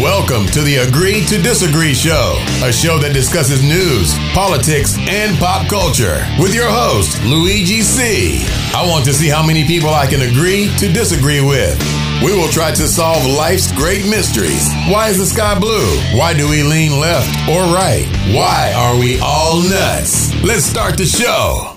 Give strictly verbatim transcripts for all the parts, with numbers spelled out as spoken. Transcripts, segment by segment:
Welcome to the Agree to Disagree Show, a show that discusses news, politics, and pop culture with your host, Luigi C. I want to see how many people I can agree to disagree with. We will try to solve life's great mysteries. Why is the sky blue? Why do we lean left or right? Why are we all nuts? Let's start the show.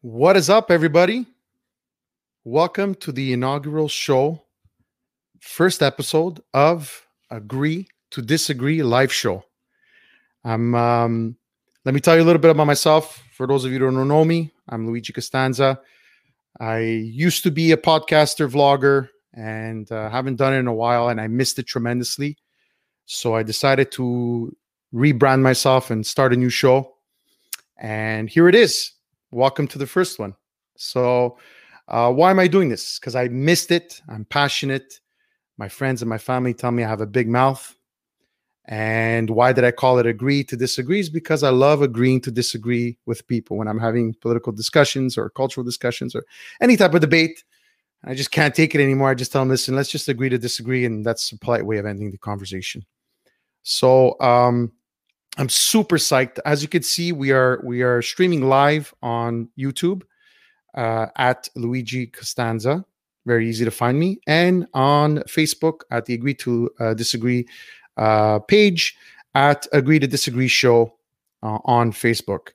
What is up, everybody? Welcome to the inaugural show, first episode of Agree to Disagree live show. I'm, um, let me tell you a little bit about myself. For those of you who don't know me, I'm Luigi Costanza. I used to be a podcaster, vlogger, and uh, haven't done it in a while, and I missed it tremendously. So I decided to rebrand myself and start a new show. And here it is. Welcome to the first one. So uh, why am I doing this? Because I missed it. I'm passionate. My friends and my family tell me I have a big mouth. And why did I call it Agree to Disagree? Is because I love agreeing to disagree with people when I'm having political discussions or cultural discussions or any type of debate. I just can't take it anymore. I just tell them, listen, let's just agree to disagree. And that's a polite way of ending the conversation. So um I'm super psyched. As you can see, we are we are streaming live on YouTube uh, at Luigi Costanza. Very easy to find me. And on Facebook at the Agree to uh, Disagree uh, page at Agree to Disagree Show uh, on Facebook.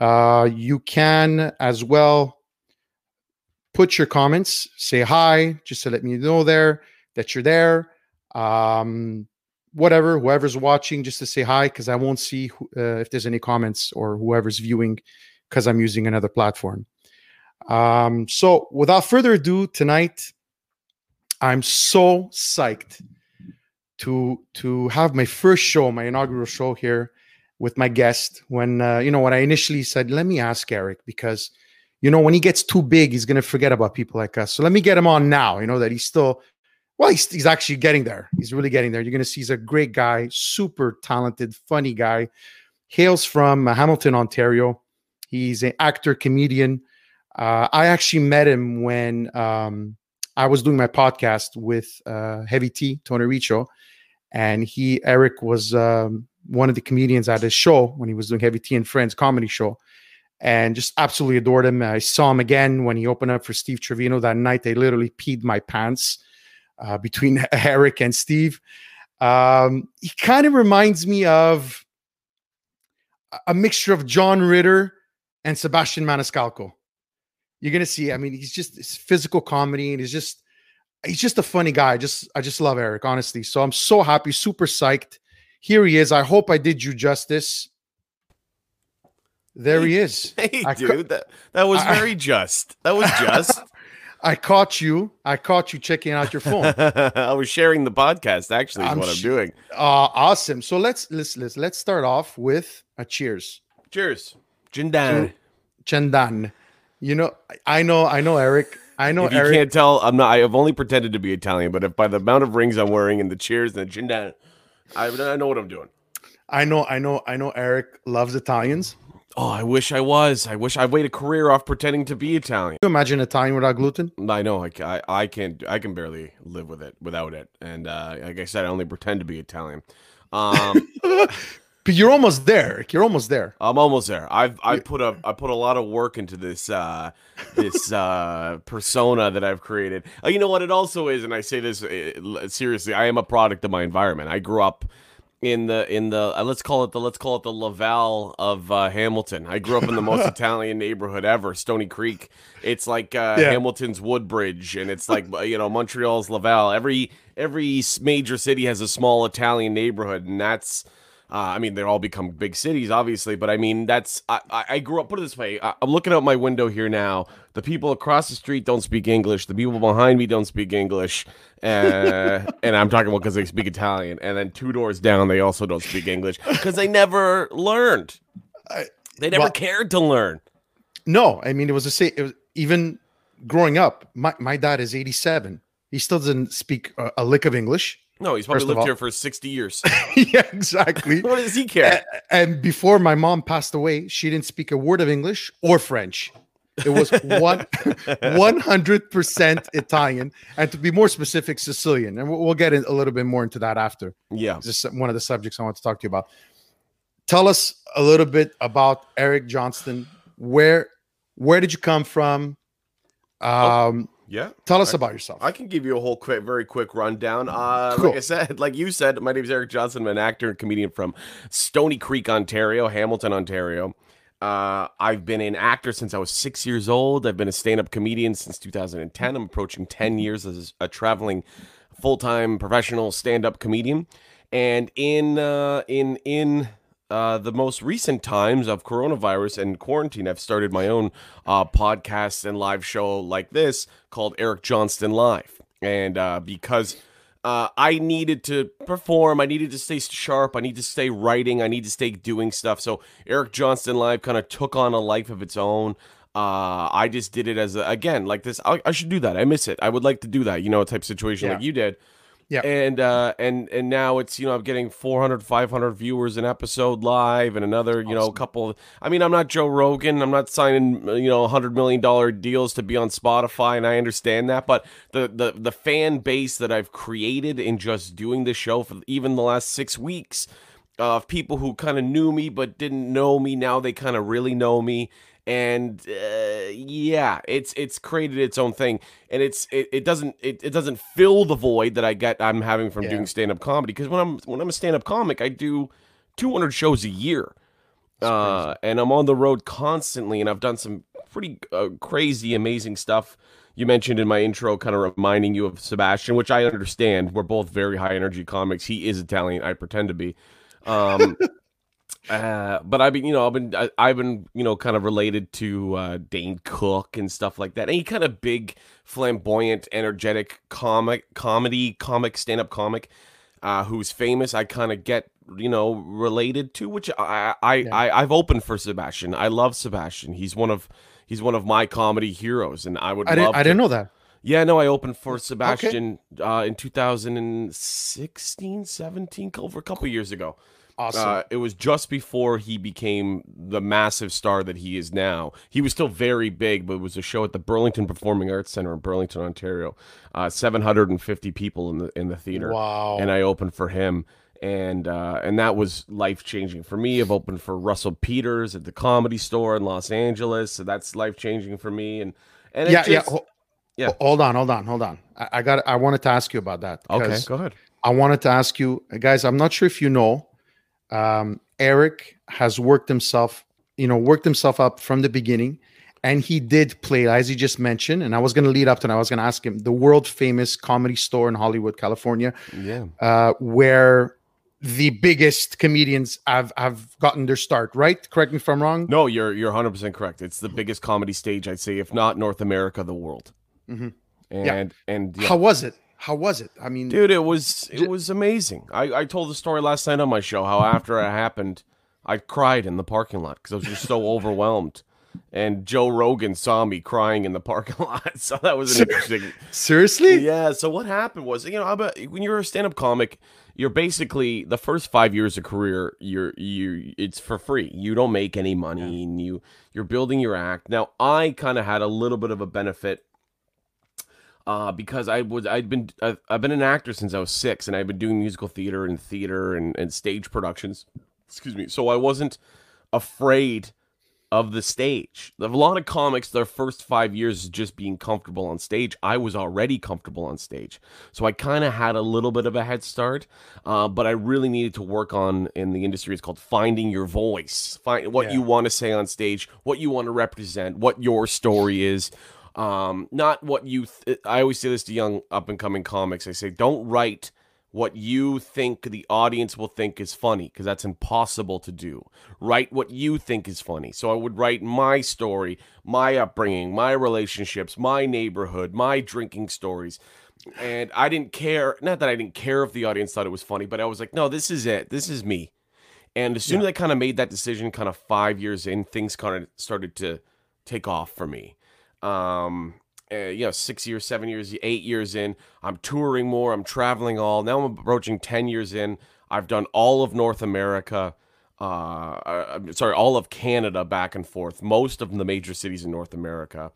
Uh, you can as well put your comments, say hi, just to let me know there that you're there. Um Whatever, whoever's watching, just to say hi, because I won't see who, uh, if there's any comments or whoever's viewing, because I'm using another platform. Um, so without further ado, tonight, I'm so psyched to to have my first show, my inaugural show here with my guest. When uh, you know, when I initially said, let me ask Eric, because you know, when he gets too big, he's gonna forget about people like us. So let me get him on now. You know that he's still. Well, he's, he's actually getting there. He's really getting there. You're going to see he's a great guy, super talented, funny guy. Hails from Hamilton, Ontario. He's an actor, comedian. Uh, I actually met him when um, I was doing my podcast with uh, Heavy T, Tony Riccio. And he, Eric, was um, one of the comedians at his show when he was doing Heavy T and Friends comedy show. And just absolutely adored him. I saw him again when he opened up for Steve Trevino that night. I literally peed my pants. Uh, between Eric and Steve. Um, he kind of reminds me of a mixture of John Ritter and Sebastian Maniscalco. You're going to see, I mean, he's just it's physical comedy and he's just, he's just a funny guy. I just, I just love Eric, honestly. So I'm so happy, super psyched. Here he is. I hope I did you justice. There hey, he is. Hey, I dude, that, that was I, very just. That was just. I caught you. I caught you checking out your phone. I was sharing the podcast. Actually, is I'm what I'm doing. Uh, awesome. So let's let's let's let's start off with a cheers. Cheers. Chindan. Chindan. You know, I know, I know, Eric. I know, if you Eric. You can't tell. I'm not. I have only pretended to be Italian, but if by the amount of rings I'm wearing and the cheers and the chindan, I, I know what I'm doing. I know, I know, I know. Eric loves Italians. Oh, I wish I was. I wish I weighed a career off pretending to be Italian. Can you imagine Italian without gluten? I know. I, I, I can't. I can barely live with it without it. And uh, like I said, I only pretend to be Italian. Um, but you're almost there. You're almost there. I'm almost there. I've I put a I put a lot of work into this uh, this uh, persona that I've created. Uh, you know what? It also is, and I say this uh, seriously. I am a product of my environment. I grew up. In the in the uh, let's call it the let's call it the Laval of uh, Hamilton. I grew up in the most Italian neighborhood ever, Stony Creek. It's like uh, yeah. Hamilton's Woodbridge, and it's like you know Montreal's Laval. Every every major city has a small Italian neighborhood, and that's uh, I mean they all become big cities, obviously. But I mean that's I, I grew up. Put it this way, I, I'm looking out my window here now. The people across the street don't speak English. The people behind me don't speak English. Uh, and I'm talking about because they speak Italian, and then two doors down they also don't speak English because they never learned. They never well, cared to learn. No, I mean, it was the same. It was, even growing up, my, my dad is eighty-seven. He still doesn't speak a, a lick of English. No, he's probably lived here for sixty years. Yeah, exactly. What does he care? And, and before my mom passed away, she didn't speak a word of English or French. It was one, one hundred percent Italian. And to be more specific, Sicilian. And we'll, we'll get in a little bit more into that after. Yeah. This is one of the subjects I want to talk to you about. Tell us a little bit about Eric Johnston. Where, where did you come from? Um, oh. Yeah. Tell us I, about yourself. I can give you a whole quick, very quick rundown. Uh, cool. Like I said, like you said, my name is Eric Johnston. I'm an actor and comedian from Stony Creek, Ontario, Hamilton, Ontario. Uh, I've been an actor since I was six years old. I've been a stand-up comedian since two thousand ten. I'm approaching ten years as a traveling full-time professional stand-up comedian. And in, uh, in, in, Uh, the most recent times of coronavirus and quarantine, I've started my own uh, podcast and live show like this called Eric Johnston Live. And uh, because uh, I needed to perform, I needed to stay sharp, I need to stay writing, I need to stay doing stuff. So Eric Johnston Live kind of took on a life of its own. Uh, I just did it as, a, again, like this. I, I should do that. I miss it. I would like to do that, you know, type situation yeah. like you did. Yeah, and uh, and and now it's, you know, I'm getting four hundred, five hundred viewers an episode live, and another, you awesome. know, a couple of, I mean, I'm not Joe Rogan. I'm not signing, you know, one hundred million dollars deals to be on Spotify, and I understand that. But the, the, the fan base that I've created in just doing this show for even the last six weeks uh, of people who kind of knew me but didn't know me, now they kind of really know me. And uh, yeah, it's it's created its own thing, and it's it, it doesn't it, it doesn't fill the void that I get I'm having from yeah. doing stand up comedy, because when I'm when I'm a stand up comic, I do two hundred shows a year, uh, and I'm on the road constantly, and I've done some pretty uh, crazy amazing stuff. You mentioned in my intro, kind of reminding you of Sebastian, which I understand. We're both very high energy comics. He is Italian. I pretend to be. Um, Uh, but I've been, you know, I've been, I, I've been, you know, kind of related to uh, Dane Cook and stuff like that. Any kind of big, flamboyant, energetic comic, comedy, comic, stand-up comic, uh, who's famous, I kind of get, you know, related to. Which I, I, yeah. I, I've opened for Sebastian. I love Sebastian. He's one of, he's one of my comedy heroes, and I would. I love didn't, to, I didn't know that. Yeah, no, I opened for Sebastian okay. uh, in two thousand sixteen, seventeen, over a couple years ago. Awesome. Uh, it was just before he became the massive star that he is now. He was still very big, but it was a show at the Burlington Performing Arts Center in Burlington, Ontario. Uh, seven hundred fifty people in the in the theater. Wow! And I opened for him, and uh, and that was life changing for me. I've opened for Russell Peters at the Comedy Store in Los Angeles, so that's life changing for me. And and it yeah, just, yeah, yeah. Hold on, hold on, hold on. I, I got. I wanted to ask you about that. Okay, go ahead. I wanted to ask you guys. I'm not sure if you know. Um, Eric has worked himself, you know, worked himself up from the beginning, and he did play, as he just mentioned, and I was going to lead up to, and I was going to ask him, the world famous Comedy Store in Hollywood, California, yeah, uh, where the biggest comedians have, have gotten their start, right? Correct me if I'm wrong. No, you're, you're one hundred percent correct. It's the biggest comedy stage, I'd say, if not North America, the world. Mm-hmm. And, yeah. and yeah. How was it? How was it? I mean, dude, it was it was amazing. I, I told the story last night on my show how after it happened, I cried in the parking lot because I was just so overwhelmed. And Joe Rogan saw me crying in the parking lot, so that was an interesting. Seriously? Yeah. So what happened was, you know, about, when you're a stand-up comic, you're basically the first five years of career, you're you it's for free. You don't make any money, yeah. and you you're building your act. Now, I kind of had a little bit of a benefit. Uh, because I was, I'd been, I've, I've been an actor since I was six, and I've been doing musical theater and theater and, and stage productions. Excuse me. So I wasn't afraid of the stage. A lot of comics, their first five years is just being comfortable on stage. I was already comfortable on stage, so I kind of had a little bit of a head start. Uh, but I really needed to work on in the industry. It's called finding your voice, find what yeah. you want to say on stage, what you want to represent, what your story is. Um, not what you, th- I always say this to young up and coming comics. I say, don't write what you think the audience will think is funny, because that's impossible to do. Write what you think is funny. So I would write my story, my upbringing, my relationships, my neighborhood, my drinking stories. And I didn't care, not that I didn't care if the audience thought it was funny, but I was like, no, this is it. This is me. And as soon yeah. as I kind of made that decision, kind of five years in, things kind of started to take off for me. Um, uh, you know, six years, seven years, eight years in, I'm touring more, I'm traveling all. Now I'm approaching ten years in. I've done all of North America, uh, I'm sorry, all of Canada back and forth, most of the major cities in North America.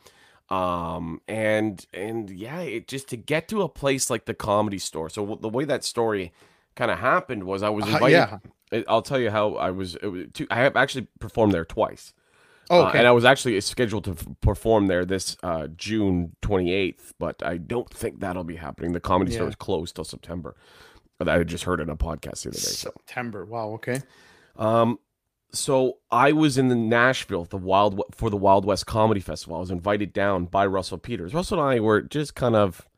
Um, and, and yeah, it just to get to a place like the Comedy Store. So the way that story kind of happened was I was invited. Uh, yeah. I'll tell you how I was, it was two, I have actually performed there twice. Oh, okay. Uh, and I was actually scheduled to f- perform there this uh, June twenty-eighth, but I don't think that'll be happening. The Comedy yeah. Store is closed till September. I just heard it on a podcast the other day. So. September. Wow. Okay. Um, so I was in the Nashville the Wild for the Wild West Comedy Festival. I was invited down by Russell Peters. Russell and I were just kind of,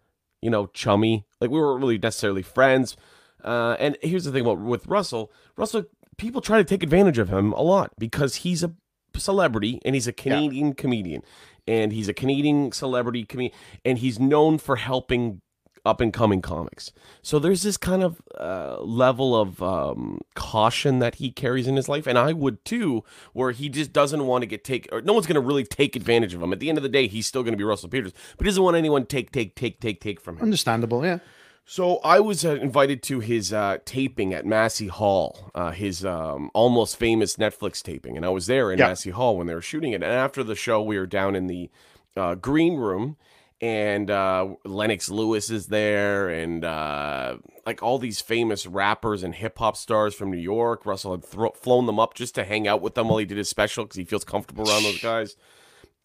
you know, chummy. Like we weren't really necessarily friends. Uh, and here's the thing about with Russell. Russell, people try to take advantage of him a lot because he's a celebrity and he's a Canadian yeah. comedian and he's a Canadian celebrity comedian and he's known for helping up and coming comics. So there's this kind of uh, level of um, caution that he carries in his life. And I would too, where he just doesn't want to get take or no one's going to really take advantage of him. At the end of the day, he's still going to be Russell Peters, but he doesn't want anyone take, take, take, take, take from him. Understandable. Yeah. So I was uh, invited to his uh, taping at Massey Hall, uh, his um, almost famous Netflix taping. And I was there in yeah. Massey Hall when they were shooting it. And after the show, we were down in the uh, green room. And uh, Lennox Lewis is there, and uh, like all these famous rappers and hip hop stars from New York. Russell had thro- flown them up just to hang out with them while he did his special because he feels comfortable around those guys.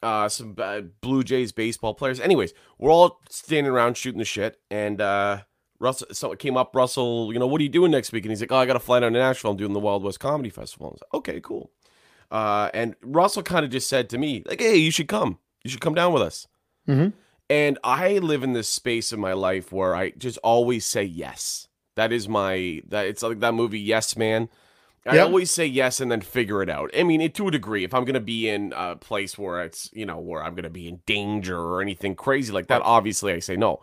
Uh, some uh, Blue Jays baseball players. Anyways, we're all standing around shooting the shit, and uh, Russell. So it came up, Russell. You know, what are you doing next week? And he's like, oh, I got to fly down to Nashville. I'm doing the Wild West Comedy Festival. I was like, okay, cool. Uh, and Russell kind of just said to me, like, hey, you should come. You should come down with us. Mm-hmm. And I live in this space in my life where I just always say yes. That is my, that it's like that movie, Yes Man. I yep. always say yes and then figure it out. I mean, it, to a degree, if I'm going to be in a place where it's, you know, where I'm going to be in danger or anything crazy like that, obviously I say no.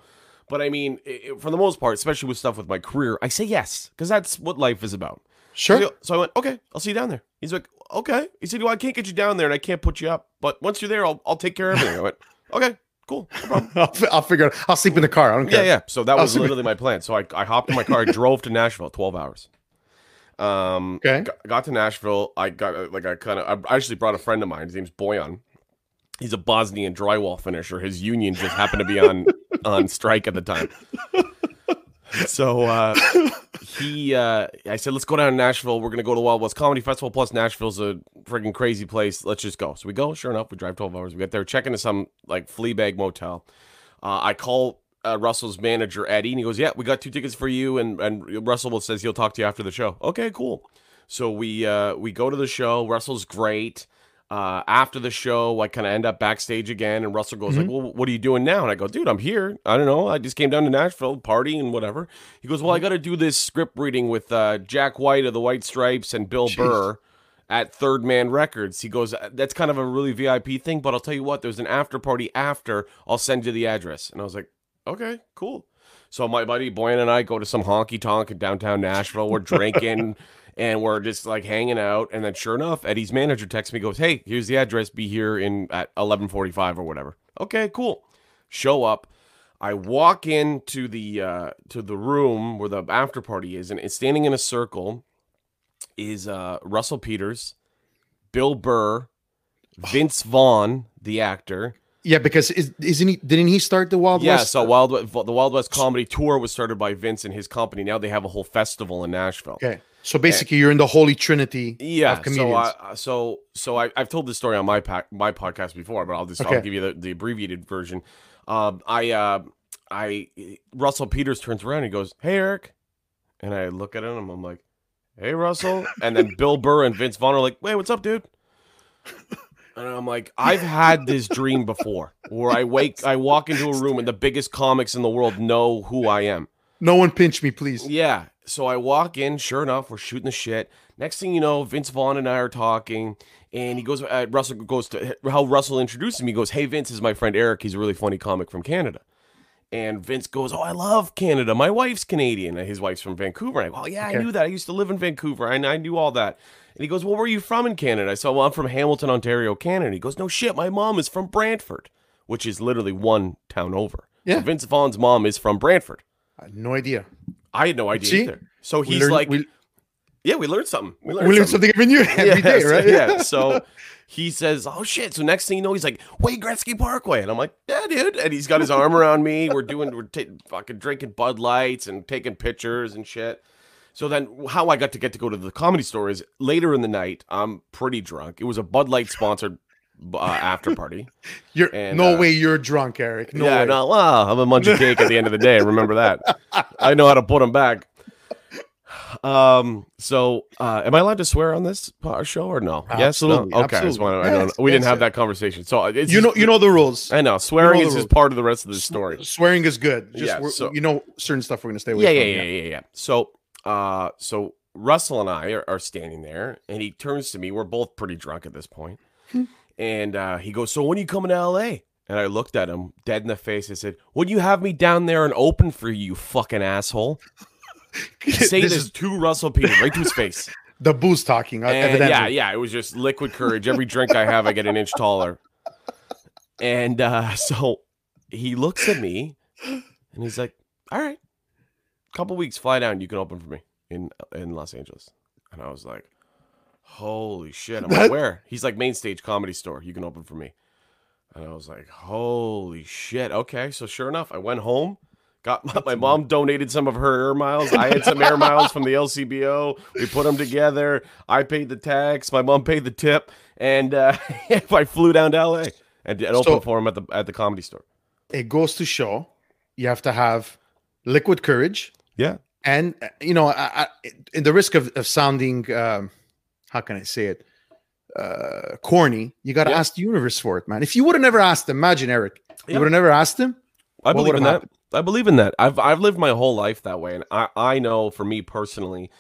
But I mean, it, for the most part, especially with stuff with my career, I say yes because that's what life is about. Sure. So, so I went, okay, I'll see you down there. He's like, okay. He said, well, I can't get you down there and I can't put you up. But once you're there, I'll, I'll take care of everything. I went, okay. Cool. No I'll, I'll figure it out. I'll sleep in the car. I don't care. Yeah, yeah. So that I'll was literally in- my plan. So I, I hopped in my car. I drove to Nashville, twelve hours. Um, okay. Got, got to Nashville. I got like I kind of I actually brought a friend of mine. His name's Boyan. He's a Bosnian drywall finisher. His union just happened to be on on strike at the time. So uh, he, uh, I said, let's go down to Nashville. We're going to go to Wild West Comedy Festival. Plus, Nashville's a friggin' crazy place. Let's just go. So we go. Sure enough, we drive twelve hours. We get there, check into some like flea bag motel. Uh, I call uh, Russell's manager, Eddie, and he goes, yeah, we got two tickets for you. And, and Russell says he'll talk to you after the show. Okay, cool. So we, uh, we go to the show. Russell's great. Uh, after the show, I kind of end up backstage again, and Russell goes mm-hmm. like, well, what are you doing now? And I go, dude, I'm here. I don't know. I just came down to Nashville, party and whatever. He goes, well, I got to do this script reading with uh, Jack White of the White Stripes and Bill Jeez. Burr at Third Man Records. He goes, that's kind of a really V I P thing, but I'll tell you what, there's an after party after. I'll send you the address. And I was like, okay, cool. So my buddy Boyan and I go to some honky tonk in downtown Nashville. We're drinking. And we're just like hanging out. And then sure enough, Eddie's manager texts me, goes, hey, here's the address. Be here in at eleven forty-five or whatever. Okay, cool. Show up. I walk into the uh, to the room where the after party is. And it's standing in a circle is uh, Russell Peters, Bill Burr, Vince Vaughn, the actor. Yeah, because is, isn't he? Didn't he start the Wild yeah, West? Yeah, so Wild the Wild West Comedy Tour was started by Vince and his company. Now they have a whole festival in Nashville. Okay. So basically, and, you're in the holy trinity yeah, of comedians. So, I, so, so I, I've told this story on my pack, my podcast before, but I'll just okay. I'll give you the, the abbreviated version. Um, I, uh, I, Russell Peters turns around and he goes, "Hey, Eric," and I look at him. I'm like, "Hey, Russell," and then Bill Burr and Vince Vaughn are like, "Wait, what's up, dude?" And I'm like, I've had this dream before, where I wake, I walk into a room and the biggest comics in the world know who I am. No one pinch me, please. Yeah. So I walk in, sure enough, we're shooting the shit. Next thing you know, Vince Vaughn and I are talking, and he goes, uh, Russell goes to, how Russell introduces me, he goes, hey, Vince is my friend Eric, he's a really funny comic from Canada. And Vince goes, oh, I love Canada. My wife's Canadian. His wife's from Vancouver. And I go, oh, yeah, okay. I knew that. I used to live in Vancouver. I, I knew all that. And he goes, well, where are you from in Canada? I said, well, I'm from Hamilton, Ontario, Canada. He goes, no shit, my mom is from Brantford, which is literally one town over. Yeah. So Vince Vaughn's mom is from Brantford. I had no idea. I had no idea See? either. So he's learned, like, we... yeah, we learned something. We learned, we learned something every, new, every yeah, day, right? So, yeah, so... He says, oh, shit. So next thing you know, he's like, Wayne Gretzky Parkway. And I'm like, yeah, dude. And he's got his arm around me. We're doing, we're t- fucking drinking Bud Lights and taking pictures and shit. So then how I got to get to go to the Comedy Store is later in the night, I'm pretty drunk. It was a Bud Light sponsored uh, after party. You're and, No uh, way you're drunk, Eric. No yeah, way. No, well, I'm a munchie cake at the end of the day. Remember that. I know how to put them back. Um. So, uh, am I allowed to swear on this show or no? Absolutely. Yes. No? Okay. Absolutely. I just wanted, I don't, we didn't have that conversation. So it's, you know, you know the rules. I know swearing you know is just part of the rest of the story. Swearing is good. Just yeah, so, you know certain stuff we're gonna stay away yeah, from. Yeah, yeah, yeah, yeah, yeah. So, uh, so Russell and I are, are standing there, and he turns to me. We're both pretty drunk at this point, hmm. and uh, he goes, "So when are you coming to L A?" And I looked at him dead in the face. I said, "Would you have me down there and open for you, you fucking asshole?" Say this, this is to Russell Peters, right to his face. The booze talking. And yeah, yeah. It was just liquid courage. Every drink I have, I get an inch taller. And uh, so he looks at me and he's like, all right, a couple weeks, fly down. You can open for me in, in Los Angeles. And I was like, holy shit. I'm like, where? He's like, Main Stage Comedy Store. You can open for me. And I was like, holy shit. Okay. So sure enough, I went home. Got my, my mom donated some of her air miles. I had some air miles from the L C B O. We put them together. I paid the tax. My mom paid the tip, and uh, I flew down to L A and, and opened so, for him at the at the Comedy Store. It goes to show you have to have liquid courage. Yeah, and you know, I, I, in the risk of, of sounding, um, how can I say it, uh, corny, you got to yeah. ask the universe for it, man. If you would have never asked him, imagine Eric, yeah. you would have never asked him. I what believe in that. Happened? I believe in that. I've I've lived my whole life that way, and I, I know for me personally,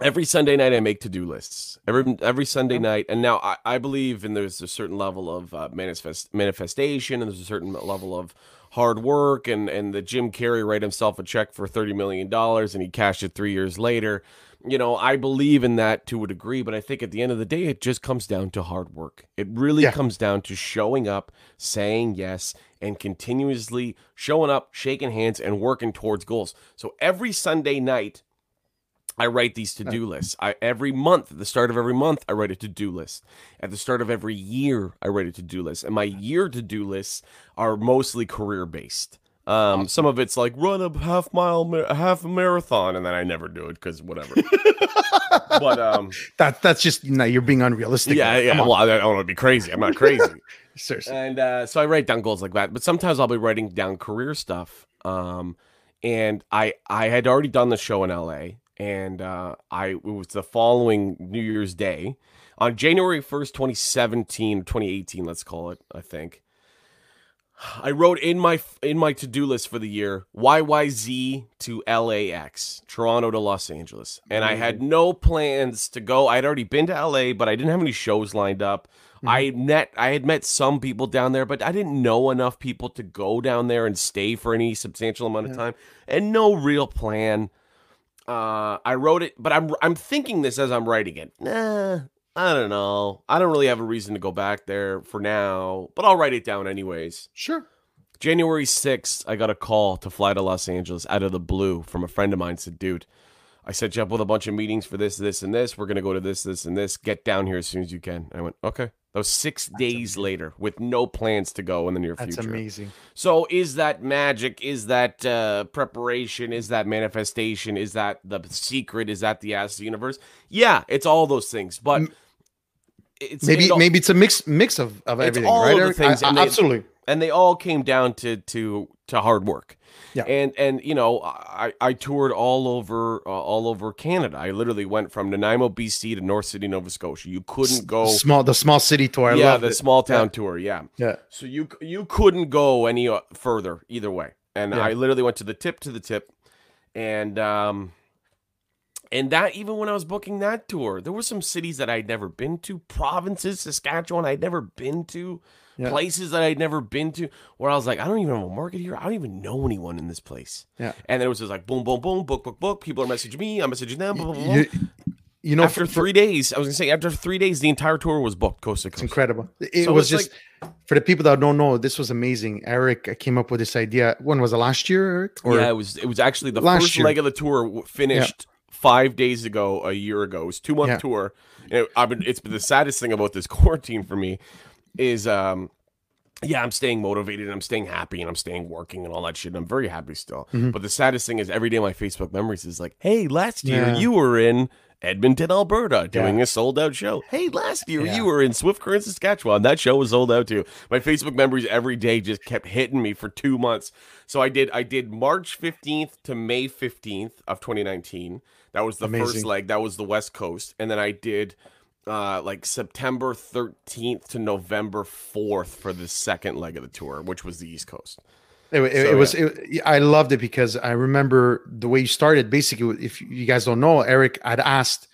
every Sunday night I make to-do lists. Every every Sunday night, and now I, I believe in there's a certain level of uh, manifest manifestation, and there's a certain level of hard work, and and the Jim Carrey write himself a check for thirty million dollars, and he cashed it three years later. You know, I believe in that to a degree, but I think at the end of the day, it just comes down to hard work. It really yeah. comes down to showing up, saying yes, and continuously showing up, shaking hands, and working towards goals. So every Sunday night, I write these to-do lists. I, every month, at the start of every month, I write a to-do list. At the start of every year, I write a to-do list. And my year to-do lists are mostly career-based. Um, some of it's like run a half mile, a half marathon, and then I never do it because whatever. But um, that that's just no, you're being unrealistic. Yeah, yeah. Well, I don't want to be crazy. I'm not crazy. Seriously. And uh, so I write down goals like that, but sometimes I'll be writing down career stuff. Um, and I I had already done the show in L A, and uh, I it was the following New Year's Day on January first, twenty seventeen, twenty eighteen. Let's call it. I think. I wrote in my in my to-do list for the year, Y Y Z to L A X, Toronto to Los Angeles. And I had no plans to go. I'd already been to L A, but I didn't have any shows lined up. Mm-hmm. I met I had met some people down there, but I didn't know enough people to go down there and stay for any substantial amount yeah. of time. And no real plan. Uh, I wrote it, but I'm I'm thinking this as I'm writing it. Nah. I don't know. I don't really have a reason to go back there for now, but I'll write it down anyways. Sure. January sixth, I got a call to fly to Los Angeles out of the blue from a friend of mine. Said, dude, I set you up with a bunch of meetings for this, this, and this. We're going to go to this, this, and this. Get down here as soon as you can. I went, okay. That was six That's days amazing. Later with no plans to go in the near That's future. That's amazing. So is that magic? Is that uh, preparation? Is that manifestation? Is that the secret? Is that the ass of the universe? Yeah, it's all those things, but... M- It's, maybe it maybe it's a mix mix of, of everything, all right? Of the things, I, I, and they, absolutely, and they all came down to to, to hard work. Yeah, and and you know, I, I toured all over uh, all over Canada. I literally went from Nanaimo, B C to North City, Nova Scotia. You couldn't go small the small city tour. I yeah, the it. small town yeah. tour. Yeah, yeah. So you you couldn't go any further either way. And yeah. I literally went to the tip to the tip, and um, And that, even when I was booking that tour, there were some cities that I'd never been to, provinces, Saskatchewan, I'd never been to, yeah. places that I'd never been to, where I was like, I don't even have a market here. I don't even know anyone in this place. Yeah. And then it was just like, boom, boom, boom, book, book, book. People are messaging me. I'm messaging them. Blah, blah, blah. You, you know, after for, three for, days, I was going to say, after three days, the entire tour was booked coast to coast. It's incredible. It so was just, like, for the people that don't know, this was amazing. Eric came up with this idea. When was it, last year, Eric? Or yeah, it was, it was actually the first year. Leg of the tour finished. Yeah. Five days ago, a year ago, it was a two month yeah. tour. It, I've been, it's been the saddest thing about this quarantine for me is, um, yeah, I'm staying motivated and I'm staying happy and I'm staying working and all that shit. And I'm very happy still. Mm-hmm. But the saddest thing is every day my Facebook memories is like, hey, last year yeah. you were in Edmonton, Alberta, doing yeah. a sold out show. Hey, last year yeah. you were in Swift Current, Saskatchewan. That show was sold out too. My Facebook memories every day just kept hitting me for two months. So I did, I did March fifteenth to May fifteenth of twenty nineteen. That was the Amazing. First leg. That was the West Coast. And then I did uh, like September thirteenth to November fourth for the second leg of the tour, which was the East Coast. It, it, so, it was. Yeah. It, I loved it because I remember the way you started. Basically, if you guys don't know, Eric, I'd asked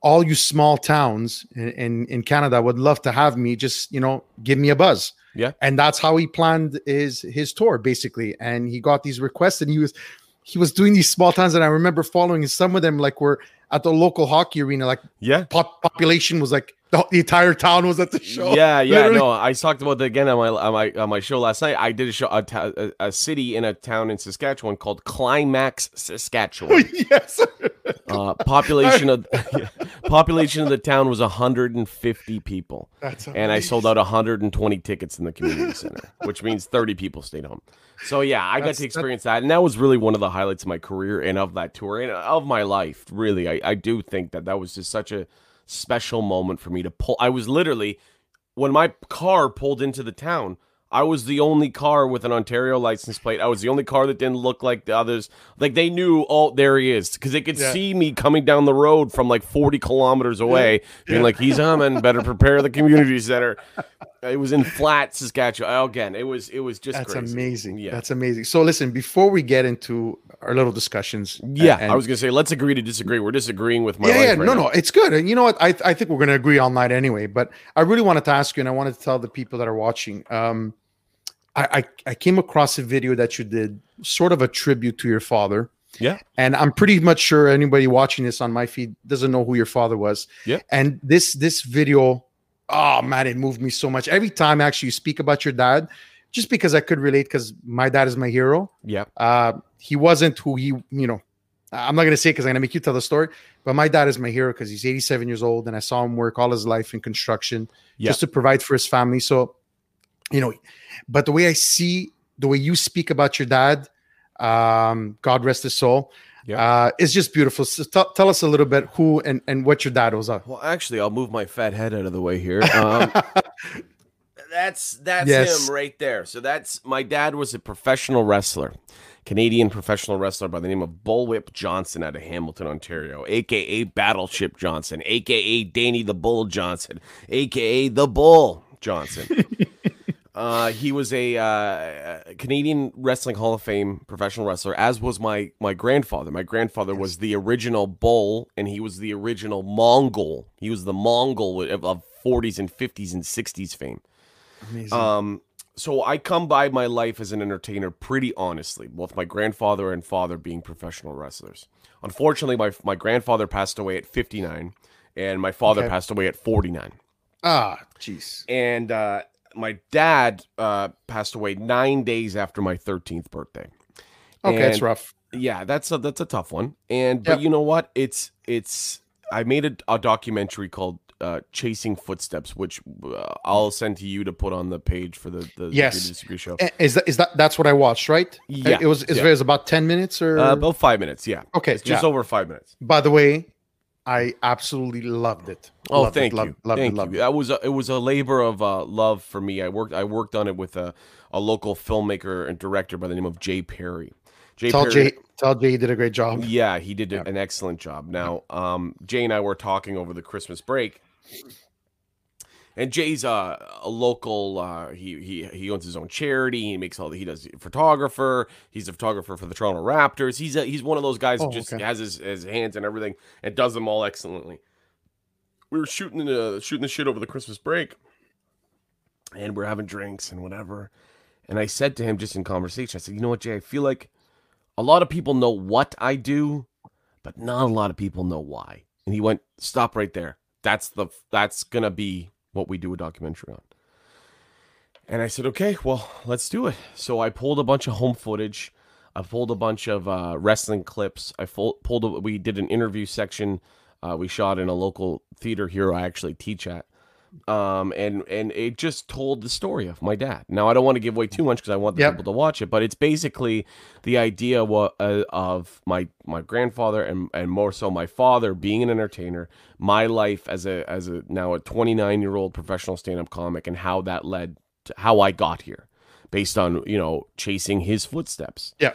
all you small towns in, in, in Canada would love to have me. Just, you know, give me a buzz. Yeah. And that's how he planned his his tour basically. And he got these requests, and he was he was doing these small towns. And I remember following some of them, like we're at the local hockey arena. Like yeah, pop, population was like. The, the entire town was at the show. Yeah, yeah, literally. No, I talked about that again on my on my on my show last night. I did a show a, t- a city in a town in Saskatchewan called Climax, Saskatchewan. Yes. Uh, population of yeah, population of the town was one hundred fifty people. That's amazing. And I sold out one hundred twenty tickets in the community center, which means thirty people stayed home. So yeah, I That's, got to experience that, and that was really one of the highlights of my career and of that tour and of my life. Really, I I do think that that was just such a special moment for me to pull. I was literally, when my car pulled into the town, I was the only car with an Ontario license plate. I was the only car that didn't look like the others. Like they knew, oh, there he is, because they could yeah. see me coming down the road from like forty kilometers away, being yeah. like, he's humming. Better prepare the community center. It was in flat Saskatchewan again. It was it was just that's crazy. Amazing. Yeah, that's amazing. So listen, before we get into our little discussions, yeah, and, and I was gonna say let's agree to disagree. We're disagreeing with my yeah, life yeah right no now. No, it's good. And you know what? I I think we're gonna agree all night anyway. But I really wanted to ask you, and I wanted to tell the people that are watching. Um, I, I came across a video that you did, sort of a tribute to your father. Yeah. And I'm pretty much sure anybody watching this on my feed doesn't know who your father was. Yeah. And this this video, oh man, it moved me so much. Every time actually you speak about your dad, just because I could relate, because my dad is my hero. Yeah. Uh, he wasn't who he, you know, I'm not going to say it because I'm going to make you tell the story, but my dad is my hero because he's eighty-seven years old and I saw him work all his life in construction yeah. just to provide for his family. So, you know, but the way I see, the way you speak about your dad, um, God rest his soul, yeah. uh, it's just beautiful. So t- tell us a little bit who and, and what your dad was. Up. Well, actually, I'll move my fat head out of the way here. Um, that's that's yes. him right there. So that's my dad was a professional wrestler, Canadian professional wrestler by the name of Bullwhip Johnson out of Hamilton, Ontario, a k a. Battleship Johnson, a k a. Danny the Bull Johnson, a k a. The Bull Johnson. Uh, he was a uh, Canadian Wrestling Hall of Fame professional wrestler, as was my my grandfather. My grandfather yes. was the original Bull, and he was the original Mongol. He was the Mongol of, of forties and fifties and sixties fame. Amazing. Um, so I come by my life as an entertainer pretty honestly, both my grandfather and father being professional wrestlers. Unfortunately, my my grandfather passed away at fifty-nine, and my father okay. passed away at forty-nine. Ah, jeez. And... uh my dad uh, passed away nine days after my thirteenth birthday. Okay, and that's rough. Yeah, that's a that's a tough one. And but yep. you know what? It's it's. I made a, a documentary called uh, "Chasing Footsteps," which uh, I'll send to you to put on the page for the the yes. show. Is that is that that's what I watched, right? Yeah, it was. It yeah. was about ten minutes or uh, about five minutes. Yeah. Okay, it's just yeah. over five minutes. By the way. I absolutely loved it. Oh, loved thank it, loved, you. Loved, thank loved, you. Loved. That was a, it was a labor of uh, love for me. I worked I worked on it with a, a local filmmaker and director by the name of Jay Perry. Jay tell, Perry Jay, tell Jay he did a great job. Yeah, he did yeah. an excellent job. Now, um, Jay and I were talking over the Christmas break, And Jay's a, a local. Uh, he he he owns his own charity. He makes all the, he does photographer. He's a photographer for the Toronto Raptors. He's a, he's one of those guys oh, who just okay. has his, his hands and everything and does them all excellently. We were shooting the shooting the shit over the Christmas break, and we're having drinks and whatever. And I said to him just in conversation, I said, you know what, Jay, I feel like a lot of people know what I do, but not a lot of people know why. And he went, stop right there. That's the that's gonna be what we do a documentary on. And I said, okay, well, let's do it. So I pulled a bunch of home footage. I pulled a bunch of uh, wrestling clips. I full, pulled. A, we did an interview section. Uh, we shot in a local theater here I actually teach at. Um, and and it just told the story of my dad. Now, I don't want to give away too much because I want the yep. people to watch it. But it's basically the idea wa- uh, of my my grandfather and, and more so my father being an entertainer. My life as a as a now a twenty-nine year old professional stand up comic and how that led to how I got here, based on you know chasing his footsteps. Yeah.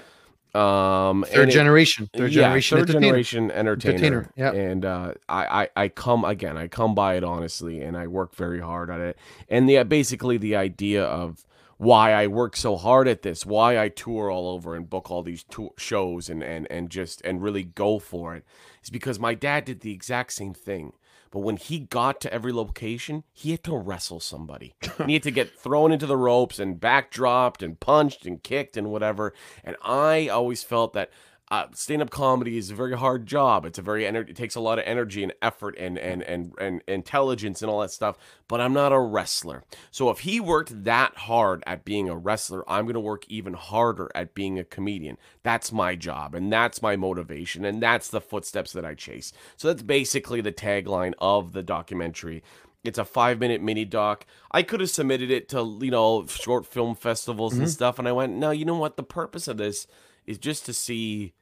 Um, third generation, it, third yeah, generation, third generation entertainer. entertainer yeah. And, uh, I, I, I come again, I come by it honestly, and I work very hard at it. And the, basically the idea of why I work so hard at this, why I tour all over and book all these tour shows and, and, and just, and really go for it is because my dad did the exact same thing. But when he got to every location, he had to wrestle somebody. He had to get thrown into the ropes and backdropped and punched and kicked and whatever. And I always felt that uh, stand-up comedy is a very hard job. It's a very ener- it takes a lot of energy and effort and, and and and intelligence and all that stuff. But I'm not a wrestler. So if he worked that hard at being a wrestler, I'm going to work even harder at being a comedian. That's my job, and that's my motivation, and that's the footsteps that I chase. So that's basically the tagline of the documentary. It's a five-minute mini-doc. I could have submitted it to, you know, short film festivals mm-hmm. and stuff, and I went, no, you know what? The purpose of this is just to see...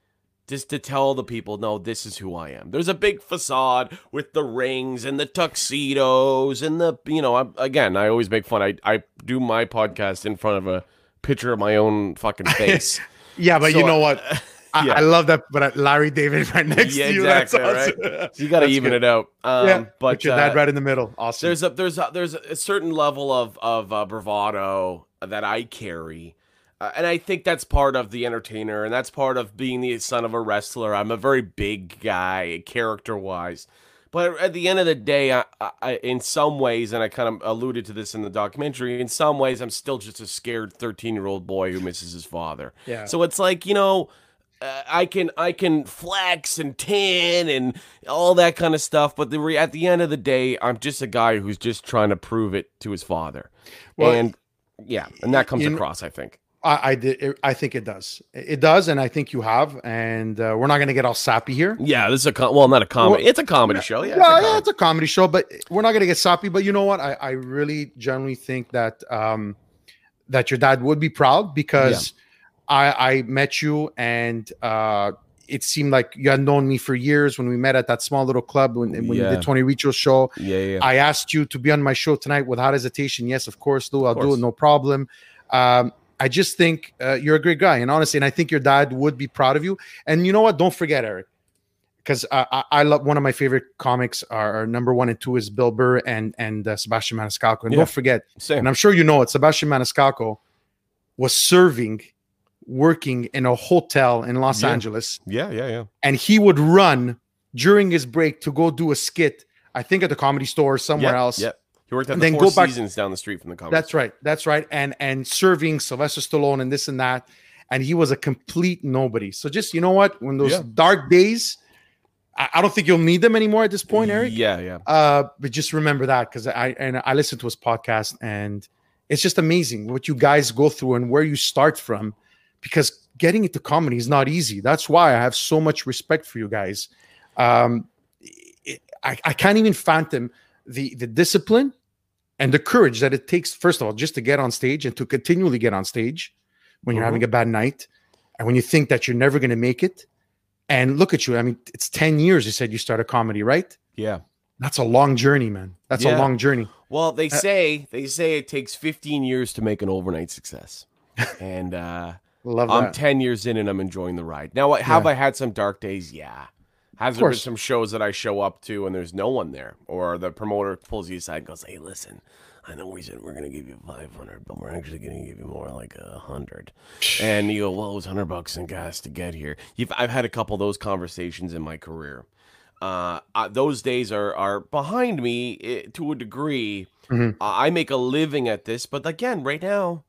just to tell the people, no, this is who I am. There's a big facade with the rings and the tuxedos and the, you know, I, again, I always make fun. I, I do my podcast in front of a picture of my own fucking face. yeah, but so, you know what? Uh, I, yeah. I love that. But Larry David right next yeah, to you. Exactly, that's awesome. Right? So you got to even good. It out. Um, yeah, but put your dad uh, right in the middle. Awesome. There's a there's a, there's a certain level of of uh, bravado that I carry. Uh, and I think that's part of the entertainer, and that's part of being the son of a wrestler. I'm a very big guy, character-wise. But at the end of the day, I, I, in some ways, and I kind of alluded to this in the documentary, in some ways, I'm still just a scared thirteen-year-old boy who misses his father. Yeah. So it's like, you know... Uh, I can I can flex and tan and all that kind of stuff, but the re- at the end of the day, I'm just a guy who's just trying to prove it to his father. Well, and yeah, and that comes across, know, I think. I I, did, I think it does. It does, and I think you have. And uh, we're not going to get all sappy here. Yeah, this is a com- well, not a comedy. Well, it's a comedy yeah, show. Yeah, yeah, it's a, yeah it's a comedy show, but we're not going to get sappy. But you know what? I, I really generally think that um, that your dad would be proud because. Yeah. I, I met you, and uh, it seemed like you had known me for years when we met at that small little club when, when yeah. you did Tony Riccio show. Yeah, yeah. I asked you to be on my show tonight without hesitation. Yes, of course, Lou. I'll course. do it, no problem. Um, I just think uh, you're a great guy, and honestly, and I think your dad would be proud of you. And you know what? Don't forget, Eric, because uh, I, I love one of my favorite comics. Are, are number one and two is Bill Burr and and uh, Sebastian Maniscalco. And yeah. don't forget, Same. and I'm sure you know it. Sebastian Maniscalco was serving. working in a hotel in Los yeah. Angeles. Yeah, yeah, yeah. And he would run during his break to go do a skit, I think at the Comedy Store or somewhere yeah, else. Yeah. He worked at and the then Four go Seasons back, down the street from the Comedy Store. That's right. That's right. And and serving Sylvester Stallone and this and that. And he was a complete nobody. So just, you know what? When those yeah. dark days, I, I don't think you'll need them anymore at this point, Eric. Yeah, yeah. Uh, but just remember that, because I and I listened to his podcast, and it's just amazing what you guys go through and where you start from. Because getting into comedy is not easy. That's why I have so much respect for you guys. Um, it, I, I can't even fathom the, the discipline and the courage that it takes, first of all, just to get on stage and to continually get on stage when you're mm-hmm. having a bad night and when you think that you're never going to make it. And look at you. I mean, it's ten years you said you started comedy, right? Yeah. That's a long journey, man. That's yeah. a long journey. Well, they uh, say they say it takes fifteen years to make an overnight success. And... uh Love that. I'm ten years in, and I'm enjoying the ride. Now, have yeah. I had some dark days? Yeah. Has there been some shows that I show up to and there's no one there, or the promoter pulls you aside and goes, "Hey, listen, I know we said we're gonna give you five hundred, but we're actually gonna give you more like a hundred." And you go, "Well, it was hundred bucks and gas to get here." You've, I've had a couple of those conversations in my career. Uh, I, those days are are behind me it, to a degree. Mm-hmm. I make a living at this, but again, right now,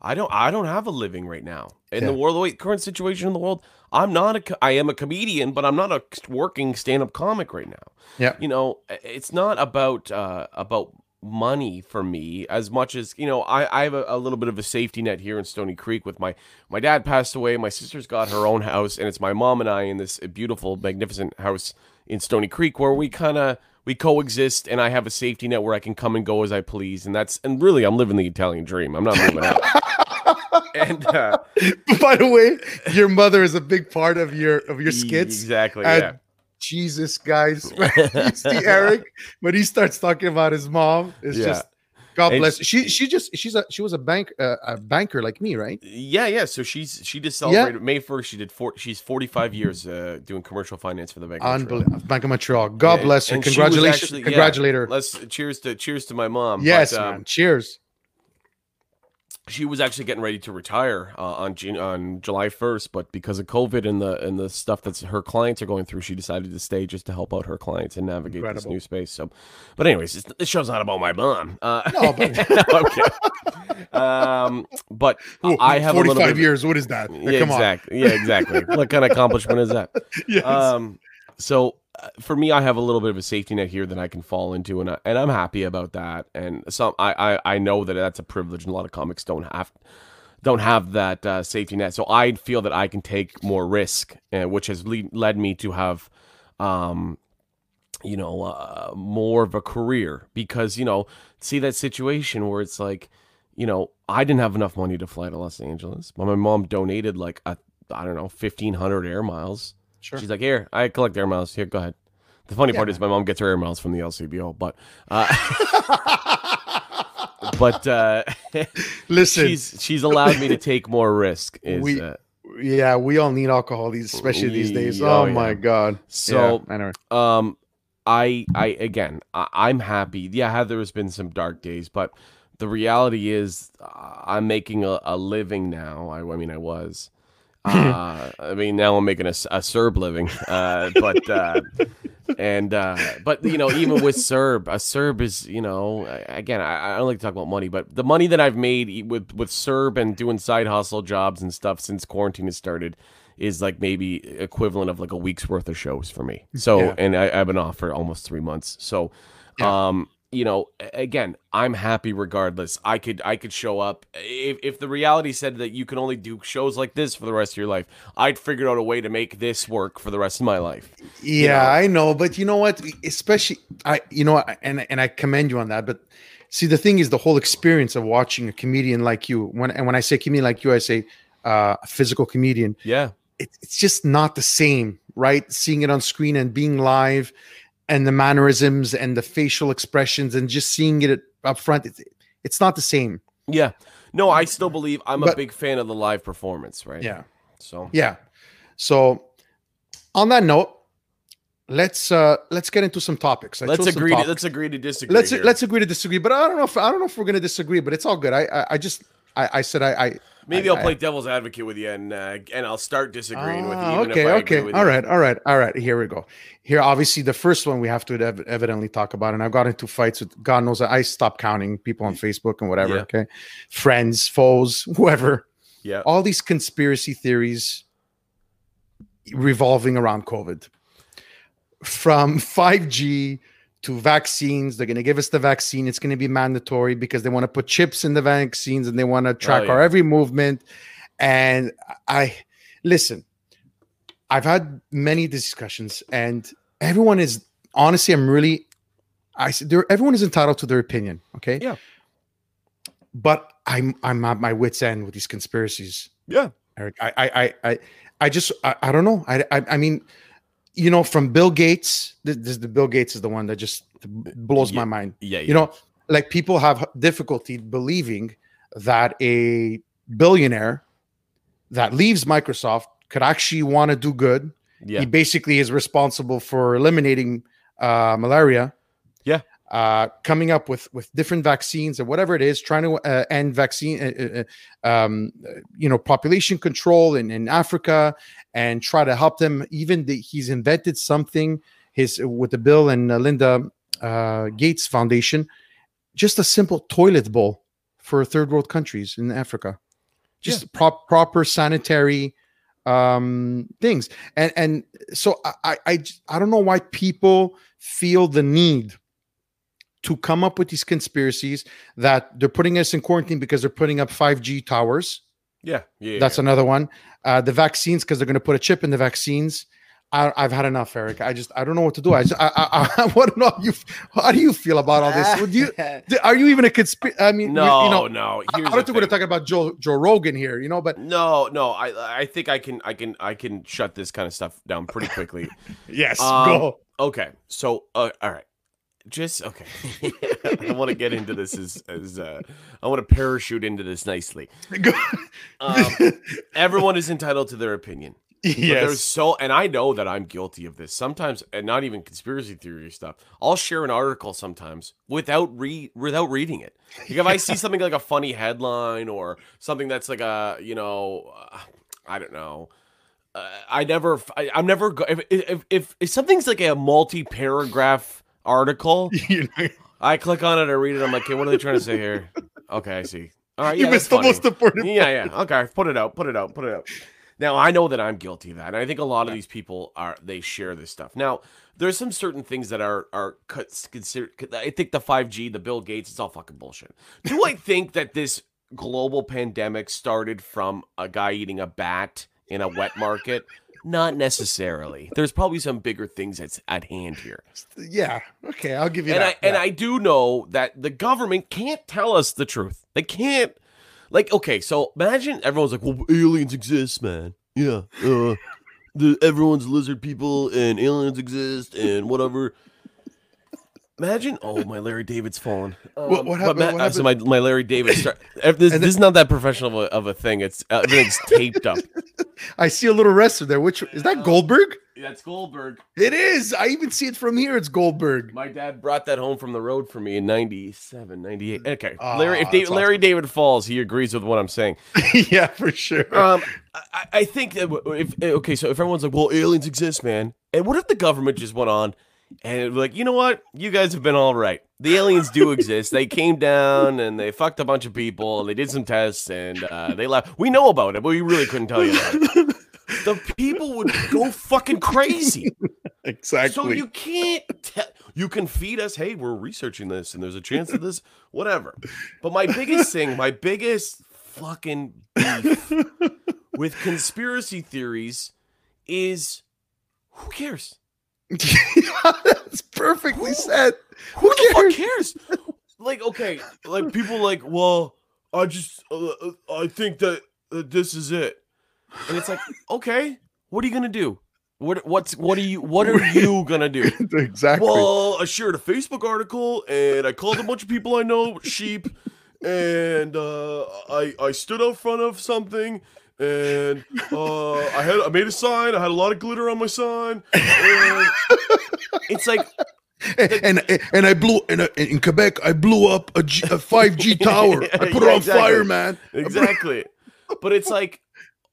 I don't. I don't have a living right now in yeah. the world. The current situation in the world, I'm not a. I am a comedian, but I'm not a working stand-up comic right now. Yeah, you know, it's not about uh, about money for me as much as, you know, I I have a, a little bit of a safety net here in Stony Creek with my my dad passed away. My sister's got her own house, and it's my mom and I in this beautiful, magnificent house in Stony Creek where we kind of. We coexist, and I have a safety net where I can come and go as I please, and that's and really, I'm living the Italian dream. I'm not moving out. And uh, by the way, your mother is a big part of your of your skits, exactly. And yeah, Jesus, guys, you see Eric when he starts talking about his mom, it's yeah. just God and bless. She she just she's a she was a bank uh, a banker like me, right? Yeah, yeah. So she's she just celebrated yeah. May first. She did four. She's forty-five years uh, doing commercial finance for the Bank of Montreal. Bank of Montreal. God yeah. bless her. And congratulations, actually, congratulate yeah, her. Let's cheers to cheers to my mom. Yes, but, um, man. Cheers. She was actually getting ready to retire uh, on June, on July first, but because of COVID and the and the stuff that her clients are going through, she decided to stay just to help out her clients and navigate Incredible. this new space. So, but anyways, it's, this show's not about my mom. Uh, no, but okay. Um, but Ooh, I have forty-five a little bit... years. What is that? Yeah, yeah, come exactly. on. Yeah, exactly. What kind of accomplishment is that? Yes. Um, so. For me, I have a little bit of a safety net here that I can fall into, and I, and I'm happy about that. And some I, I, I know that that's a privilege, and a lot of comics don't have don't have that uh, safety net. So I feel that I can take more risk, uh, which has lead, led me to have, um, you know, uh, more of a career because you know, see that situation where it's like, you know, I didn't have enough money to fly to Los Angeles, but my mom donated like a, I don't know, fifteen hundred air miles. Sure. She's like, "Here, I collect air miles. Here, go ahead." The funny yeah, part man. is my mom gets her air miles from the L C B O, but uh, but uh, listen, she's she's allowed me to take more risk. Is we, uh, yeah, we all need alcohol, these especially we, these days. Oh, oh yeah. my god! So yeah, anyway. um, I I again, I, I'm happy. Yeah, there has been some dark days, but the reality is, uh, I'm making a, a living now. I, I mean, I was. uh, I mean, now I'm making a, a Serb living, uh, but uh, and uh, but you know, even with Serb, a Serb is you know again, I, I don't like to talk about money, but the money that I've made with with Serb and doing side hustle jobs and stuff since quarantine has started is like maybe equivalent of like a week's worth of shows for me. So yeah. and I, I've been off for almost three months. So, yeah. um, you know, again, I'm happy regardless. I could I could show up. If if the reality said that you can only do shows like this for the rest of your life, I'd figure out a way to make this work for the rest of my life. Yeah, you know? I know. But you know what? Especially, I you know, and, and I commend you on that. But see, the thing is the whole experience of watching a comedian like you. When And when I say comedian like you, I say uh, a physical comedian. Yeah. It, it's just not the same, right? Seeing it on screen and being live. And the mannerisms and the facial expressions and just seeing it up front, it's, it's not the same. Yeah. No, I still believe I'm but, a big fan of the live performance, right? Yeah. So. Yeah. So on that note, let's uh, let's get into some topics. I let's agree topics. To, let's agree to disagree. Let's here. let's agree to disagree, but I don't know if I don't know if we're going to disagree, but it's all good. I I, I just I, I said I, I Maybe I, I'll play I, devil's advocate with you, and uh, and I'll start disagreeing uh, with you. Even okay, if I okay, agree with all you. right, all right, all right. Here we go. Here, obviously, the first one we have to ev evidently talk about, and I've got into fights with God knows I stopped counting people on Facebook and whatever. Yeah. Okay, friends, foes, whoever. Yeah, all these conspiracy theories revolving around COVID, from five G. To vaccines. They're going to give us the vaccine. It's going to be mandatory because they want to put chips in the vaccines and they want to track oh, yeah. our every movement. And I listen, I've had many discussions, and everyone is honestly, I'm really, I said, everyone is entitled to their opinion. Okay. Yeah. But I'm, I'm at my wit's end with these conspiracies. Yeah. Eric, I, I, I, I just, I, I don't know. I, I, I mean, you know, from Bill Gates, this, this, the Bill Gates is the one that just blows yeah, my mind. Yeah, yeah, you know, like people have difficulty believing that a billionaire that leaves Microsoft could actually want to do good Yeah. He basically is responsible for eliminating uh, malaria. Yeah. Uh, coming up with, with different vaccines or whatever it is, trying to uh, end vaccine, uh, uh, um, you know, population control in, in Africa, and try to help them. Even the, he's invented something his with the Bill and Linda uh, Gates Foundation, just a simple toilet bowl for third world countries in Africa, just yeah. pro- proper sanitary um, things. And and so I, I I don't know why people feel the need to come up with these conspiracies that they're putting us in quarantine because they're putting up five G towers. Yeah. yeah That's yeah. another one. Uh, the vaccines, because they're going to put a chip in the vaccines. I, I've had enough, Eric. I just, I don't know what to do. I just, I, I, I want to know how, you, how do you feel about all this? Would you, are you even a conspiracy? I mean, no, you know, no. Here's I, I don't think we're talking about Joe, Joe Rogan here, you know, but no, no, I, I think I can, I can, I can shut this kind of stuff down pretty quickly. yes. Um, go. Okay. So, uh, all right. Just okay. I want to get into this as as uh, I want to parachute into this nicely. Um, everyone is entitled to their opinion. Yes. But there's so, and I know that I'm guilty of this sometimes, and not even conspiracy theory stuff. I'll share an article sometimes without read without reading it. Like if I see something like a funny headline or something that's like a you know, uh, I don't know. Uh, I never. I, I'm never. Go- if, if if if something's like a multi-paragraph article, I click on it, I read it, I'm like, okay, what are they trying to say here? Okay, I see. All right, yeah, you missed the funny. Most important. Yeah, yeah. Okay, put it out, put it out, put it out. Now I know that I'm guilty of that, and I think a lot of these people are. They share this stuff. Now there's some certain things that are are considered. I think the five G, the Bill Gates, it's all fucking bullshit. Do I think that this global pandemic started from a guy eating a bat in a wet market? Not necessarily. There's probably some bigger things that's at hand here. Yeah. Okay, I'll give you and that. I, yeah. And I do know that the government can't tell us the truth. They can't. Like, okay, so imagine everyone's like, well, aliens exist, man. Yeah. Uh, the, everyone's lizard people and aliens exist and whatever. Imagine, oh, my Larry David's fallen. Um, what, what happened? Ma- what happened? So my, my Larry David. Start, this, then, this is not that professional of a, of a thing. It's uh, everything's taped up. I see a little wrestler there. Which is that Goldberg? Yeah, it's Goldberg. It is. I even see it from here. It's Goldberg. My dad brought that home from the road for me in ninety-seven, ninety-eight. Okay, oh, Larry. If David, awesome. Larry David falls, he agrees with what I'm saying. Yeah, for sure. Um, I, I think that if okay, so if everyone's like, well, aliens exist, man, and what if the government just went on? And it was like, you know what? You guys have been all right. The aliens do exist. They came down and they fucked a bunch of people. And they did some tests and uh, they left. We know about it, but we really couldn't tell you that. The people would go fucking crazy. Exactly. So you can't tell. You can feed us, hey, we're researching this and there's a chance of this, whatever. But my biggest thing, my biggest fucking beef with conspiracy theories is who cares? That's perfectly who, said. Who, who cares? The fuck cares? Like, okay, like people like, well, I just, uh, I think that uh, this is it, and it's like, okay, what are you gonna do? What, what's, what are you, what are you gonna do? Exactly. Well, I shared a Facebook article, and I called a bunch of people I know sheep, and uh, I, I stood out front of something. And uh, I had I made a sign. I had a lot of glitter on my sign. And it's like, the, and, and and I blew in a, in Quebec. I blew up a, G, a five G tower. I put yeah, it on exactly. fire, man. Exactly. But it's like,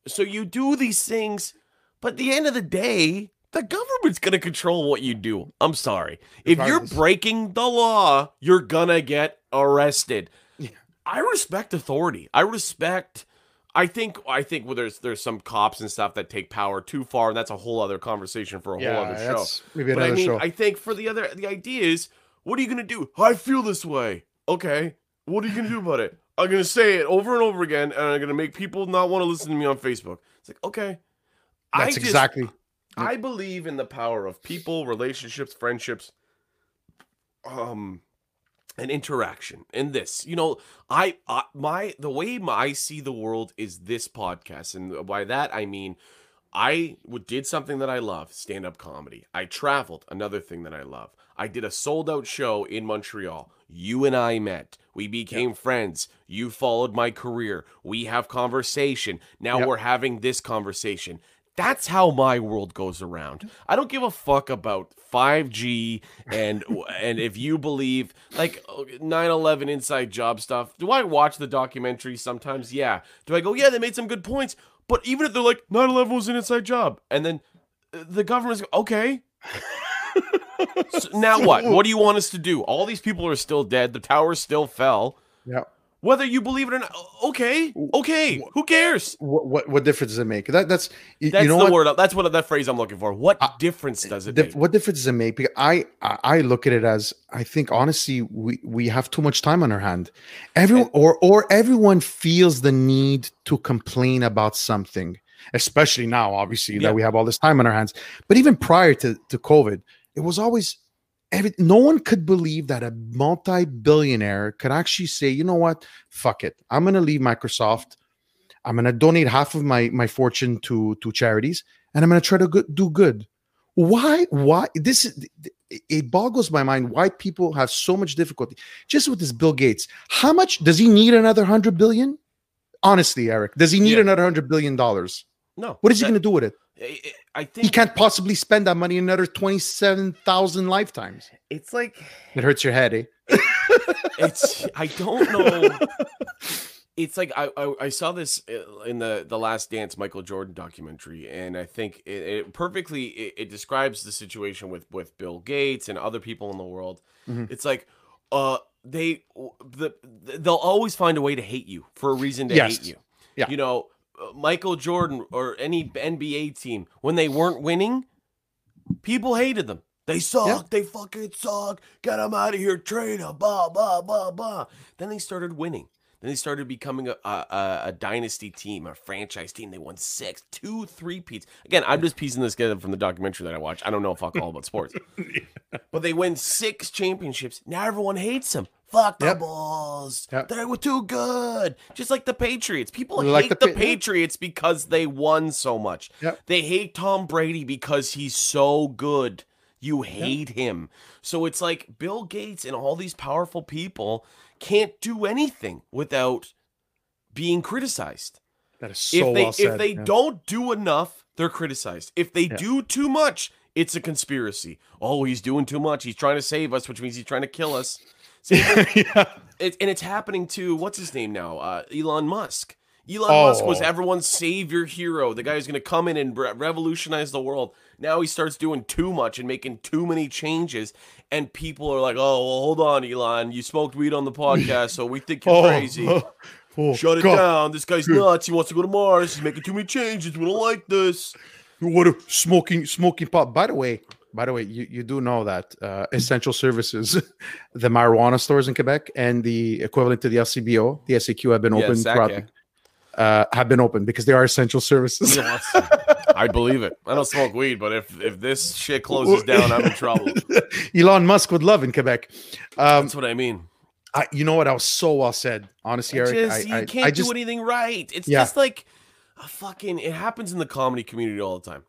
so you do these things, but at the end of the day, the government's gonna control what you do. I'm sorry. If you're breaking the law, you're gonna get arrested. Yeah. I respect authority. I respect. I think I think well, there's there's some cops and stuff that take power too far, and that's a whole other conversation for a yeah, whole other show. Maybe another but I mean, show. I think for the other the idea is, what are you gonna do? I feel this way. Okay, what are you gonna do about it? I'm gonna say it over and over again, and I'm gonna make people not want to listen to me on Facebook. It's like, okay, that's I just, exactly. I believe in the power of people, relationships, friendships, um, and interaction. And this, you know, I, I my the way my, I see the world is this podcast, and by that I mean I did something that I love, stand-up comedy. I traveled, another thing that I love. I did a sold-out show in Montreal. You and I met. We became yep. friends. You followed my career. We have conversation. Now yep. we're having this conversation. That's how my world goes around. I don't give a fuck about five G and and if you believe, like, nine eleven inside job stuff. Do I watch the documentary sometimes? Yeah. Do I go, yeah, they made some good points. But even if they're like, nine eleven was an inside job. And then the government's, okay. So now what? What do you want us to do? All these people are still dead. The tower still fell. Yeah. Whether you believe it or not, okay, okay, who cares? What what, what difference does it make? That that's you that's know the what? word. That's what that phrase I'm looking for. What uh, difference does it? Dif- make? What difference does it make? Because I I look at it as, I think honestly we, we have too much time on our hand. Everyone or or everyone feels the need to complain about something, especially now, obviously, yeah. that we have all this time on our hands. But even prior to to COVID, it was always. Every, no one could believe that a multi-billionaire could actually say, you know what, fuck it. I'm going to leave Microsoft. I'm going to donate half of my, my fortune to, to charities, and I'm going to try to go- do good. Why? Why? This is, it boggles my mind why people have so much difficulty. Just with this Bill Gates, how much does he need another one hundred billion? Honestly, Eric, does he need yeah. another one hundred billion dollars? No. What is that- he going to do with it? I think he can't possibly spend that money another twenty-seven thousand lifetimes. It's like, it hurts your head, eh? It's, I don't know. It's like, I, I, I saw this in the, the Last Dance Michael Jordan documentary, and I think it, it perfectly, it, it describes the situation with, with Bill Gates and other people in the world. Mm-hmm. It's like, uh, they, the, they'll always find a way to hate you for a reason to yes. hate you. Yeah. You know, Michael Jordan or any N B A team, when they weren't winning, people hated them. They suck. Yeah. They fucking suck. Get them out of here. Trade them. Blah, blah, blah, blah. Then they started winning. Then they started becoming a, a, a dynasty team, a franchise team. They won six, two, three peats. Again, I'm just piecing this together from the documentary that I watched. I don't know fuck all about sports. Yeah. But they win six championships. Now everyone hates them. Fuck the yep. Bulls. Yep. They were too good. Just like the Patriots. People like hate the, the Patriots because they won so much. Yep. They hate Tom Brady because he's so good. You hate yep. him. So it's like Bill Gates and all these powerful people can't do anything without being criticized. That is so if they, well said. If they yeah. don't do enough, they're criticized. If they yeah. do too much, it's a conspiracy. Oh, he's doing too much. He's trying to save us, which means he's trying to kill us. yeah. it, and it's happening to, what's his name now? Uh, Elon Musk. Elon oh. Musk was everyone's savior hero. The guy who's going to come in and re- revolutionize the world. Now he starts doing too much and making too many changes. And people are like, oh, well, hold on, Elon. You smoked weed on the podcast, so we think you're oh. crazy. Oh. Oh. Shut God. it down. This guy's Good. nuts. He wants to go to Mars. He's making too many changes. We don't like this. What a smoking, smoking pot. By the way. By the way, you, you do know that uh, essential services, the marijuana stores in Quebec and the equivalent to the L C B O, the S A Q have been yeah, open throughout the, uh, have been open because they are essential services. Yes. I believe it. I don't smoke weed, but if, if this shit closes down, I'm in trouble. Elon Musk would love in Quebec. Um, That's what I mean. I, you know what? I was so well said. Honestly, Eric, just, I just, you I, can't I just, do anything right. It's yeah. just like a fucking, it happens in the comedy community all the time.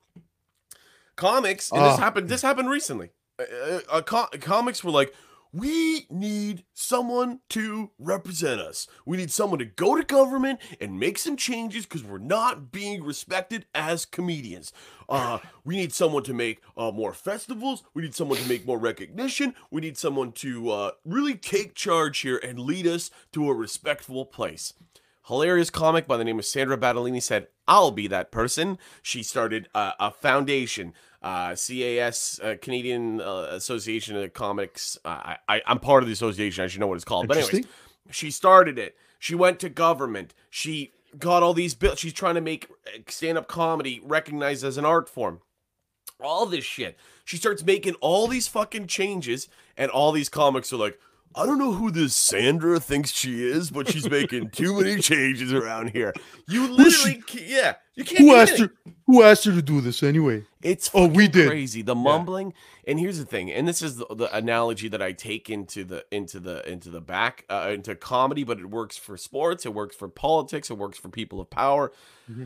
Comics, and oh. this happened. This happened recently. Uh, uh, com- comics were like, "We need someone to represent us. We need someone to go to government and make some changes because we're not being respected as comedians. Uh, we need someone to make uh, more festivals. We need someone to make more recognition. We need someone to uh, really take charge here and lead us to a respectful place." Hilarious comic by the name of Sandra Battellini said, "I'll be that person." She started uh, a foundation, uh, C A S, uh, Canadian uh, Association of Comics. Uh, I, I, I'm part of the association. I should know what it's called. But anyways, she started it. She went to government. She got all these bills. She's trying to make stand-up comedy recognized as an art form. All this shit. She starts making all these fucking changes, and all these comics are like, I don't know who this Sandra thinks she is, but she's making too many changes around here. You literally, she, yeah, you can't. Who asked her? Who asked her to do this anyway? It's oh, we did. Crazy. The mumbling, yeah. And here's the thing, and this is the, the analogy that I take into the into the into the back uh, into comedy, but it works for sports, it works for politics, it works for people of power. Mm-hmm.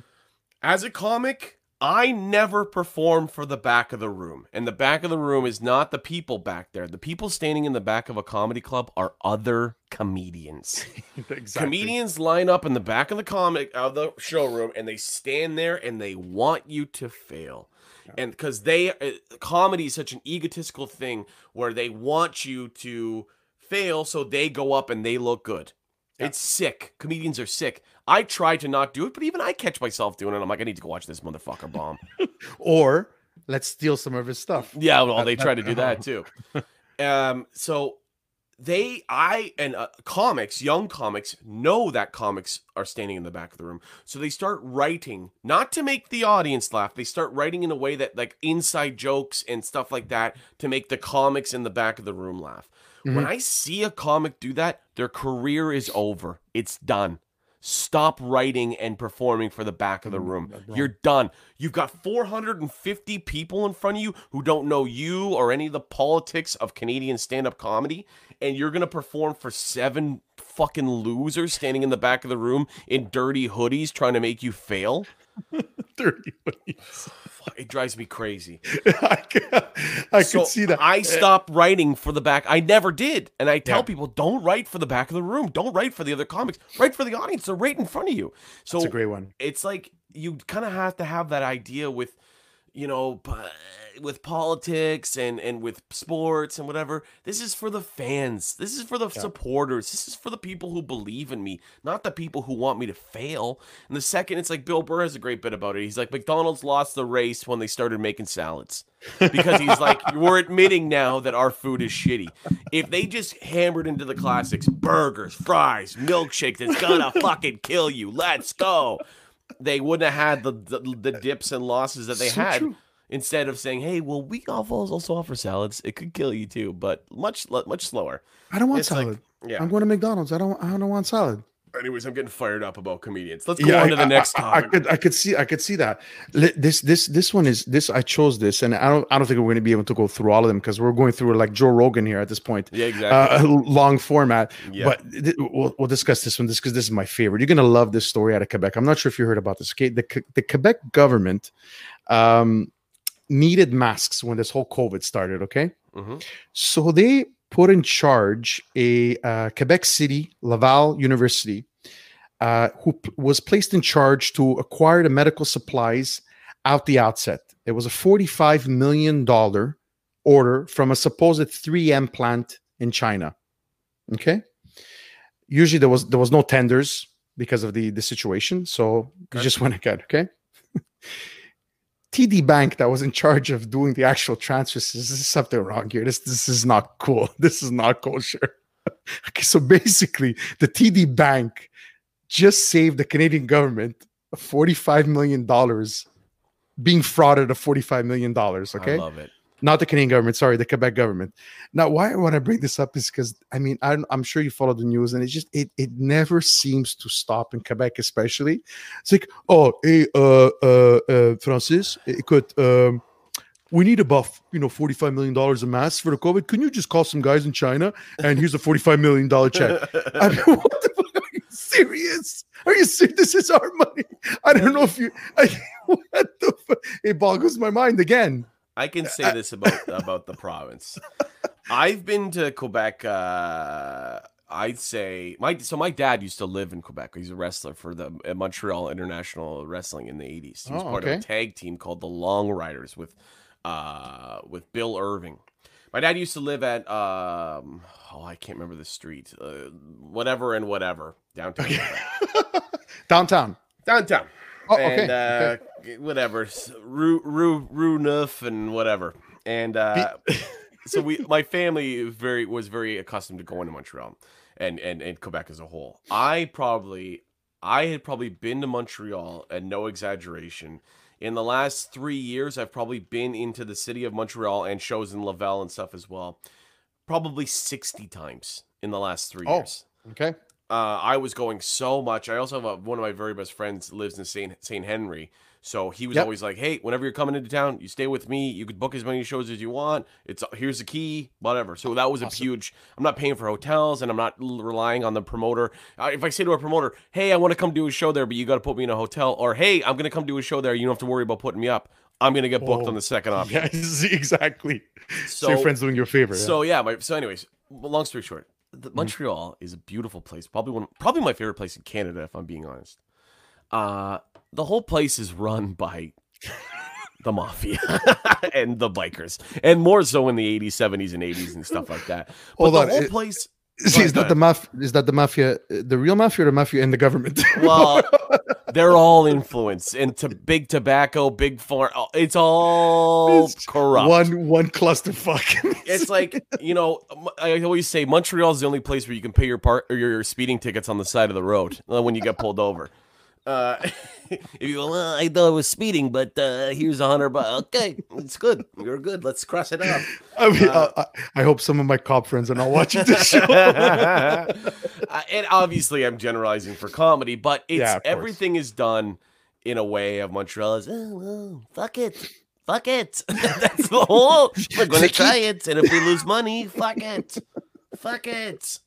As a comic, I never perform for the back of the room. And the back of the room is not the people back there. The people standing in the back of a comedy club are other comedians. Exactly. Comedians line up in the back of the comic of the showroom and they stand there and they want you to fail. Yeah. And because they comedy is such an egotistical thing where they want you to fail so they go up and they look good. Yeah. It's sick. Comedians are sick. I try to not do it, but even I catch myself doing it. I'm like, I need to go watch this motherfucker bomb. Or let's steal some of his stuff. Yeah, well, they try to do that too. Um, so they, I, and uh, comics, young comics, know that comics are standing in the back of the room. So they start writing, not to make the audience laugh. They start writing in a way that like inside jokes and stuff like that to make the comics in the back of the room laugh. Mm-hmm. When I see a comic do that, their career is over. It's done. Stop writing and performing for the back of the room. You're done. You've got four hundred fifty people in front of you who don't know you or any of the politics of Canadian stand-up comedy, and you're going to perform for seven fucking losers standing in the back of the room in dirty hoodies trying to make you fail? Dirty hoodies. It drives me crazy. I could, I so could see that. I stopped writing for the back. I never did. And I tell yeah. people, don't write for the back of the room. Don't write for the other comics. Write for the audience. They're right in front of you. So that's a great one. It's like you kind of have to have that idea with, you know, with politics and, and with sports and whatever. This is for the fans. This is for the yeah. supporters. This is for the people who believe in me, not the people who want me to fail. And the second, it's like Bill Burr has a great bit about it. He's like, McDonald's lost the race when they started making salads. Because he's like, we're admitting now that our food is shitty. If they just hammered into the classics, burgers, fries, milkshakes, it's gonna fucking kill you. Let's go. They wouldn't have had the, the, the dips and losses that they so had true. Instead of saying, hey, well, we also offer salads. It could kill you too, but much, much slower. I don't want it's salad. Like, yeah. I'm going to McDonald's. I don't, I don't want salad. Anyways, I'm getting fired up about comedians. Let's go yeah, on I, to the I, next topic. I, I could, I could see, I could see that this, this, this one is this, I chose this and I don't, I don't think we're going to be able to go through all of them because we're going through like Joe Rogan here at this point. Yeah, exactly. Uh, long format, yeah. but th- we'll, we'll discuss this one. This, cause this is my favorite. You're going to love this story out of Quebec. I'm not sure if you heard about this. Okay. The, the Quebec government, um, needed masks when this whole COVID started. Okay. Mm-hmm. So they put in charge a uh, Quebec City, Laval University, uh, who p- was placed in charge to acquire the medical supplies at the outset. It was a forty-five million dollars order from a supposed three M plant in China. Okay. Usually there was there was no tenders because of the, the situation. So okay. you just went ahead. Okay. T D Bank that was in charge of doing the actual transfers. This is something wrong here. This this is not cool. This is not kosher. Okay, so basically, the T D Bank just saved the Canadian government forty-five million dollars being frauded of forty-five million dollars. Okay, I love it. Not the Canadian government. Sorry, the Quebec government. Now, why I want to bring this up is because, I mean, I'm, I'm sure you follow the news, and it just it it never seems to stop in Quebec, especially. It's like, oh, hey, uh, uh, uh, Francis, écoute, um, we need about, you know, forty-five million dollars a mask for the COVID. Can you just call some guys in China? And here's a forty-five million dollars check. I mean, what the fuck? Are you serious? Are you serious? This is our money. I don't know if you I, what the fuck? It boggles my mind again. I can say this about, about the province. I've been to Quebec. Uh, I'd say my so my dad used to live in Quebec. He's a wrestler for the uh, Montreal International Wrestling in the eighties. He was oh, part okay. of a tag team called the Long Riders with uh, with Bill Irving. My dad used to live at um, oh I can't remember the street, uh, whatever and whatever downtown. Okay. downtown, downtown. Oh, okay. And, uh, okay. whatever, Rue Rue Rue Neuf and whatever, and uh, so we, my family very was very accustomed to going to Montreal, and and and Quebec as a whole. I probably, I had probably been to Montreal, and no exaggeration, in the last three years, I've probably been into the city of Montreal and shows in Laval and stuff as well, probably sixty times in the last three oh, years. Okay. Uh, I was going so much. I also have a, one of my very best friends lives in Saint Henry. So he was yep. always like, hey, whenever you're coming into town, you stay with me. You could book as many shows as you want. It's here's the key, whatever. So that was awesome. a huge, I'm not paying for hotels and I'm not relying on the promoter. Uh, if I say to a promoter, hey, I want to come do a show there, but you got to put me in a hotel, or hey, I'm going to come do a show there, you don't have to worry about putting me up. I'm going to get booked oh, on the second option. Yes, exactly. So, so your friend's doing your favor. Yeah. So yeah. My, so anyways, long story short, the, Montreal mm-hmm. is a beautiful place. Probably one, probably my favorite place in Canada, if I'm being honest. Uh, the whole place is run by the mafia and the bikers, and more so in the eighties, seventies, and eighties and stuff like that. But Hold the on. whole place is, is that the maf- Is that the mafia? The real mafia, or the mafia and the government? Well, they're all influenced into big tobacco, big farm. It's all it's corrupt. One one clusterfuck. It's like, you know, I always say Montreal is the only place where you can pay your part or your speeding tickets on the side of the road when you get pulled over. Uh, if you go, well, I thought I was speeding, but uh, here's a hundred bucks. Okay, it's good. You're good. Let's cross it off. I, mean, uh, I, I hope some of my cop friends are not watching this show. uh, and obviously, I'm generalizing for comedy, but it's yeah, everything is done in a way of Montreal is oh, well, fuck it, fuck it. That's the whole. We're gonna try it, and if we lose money, fuck it, fuck it.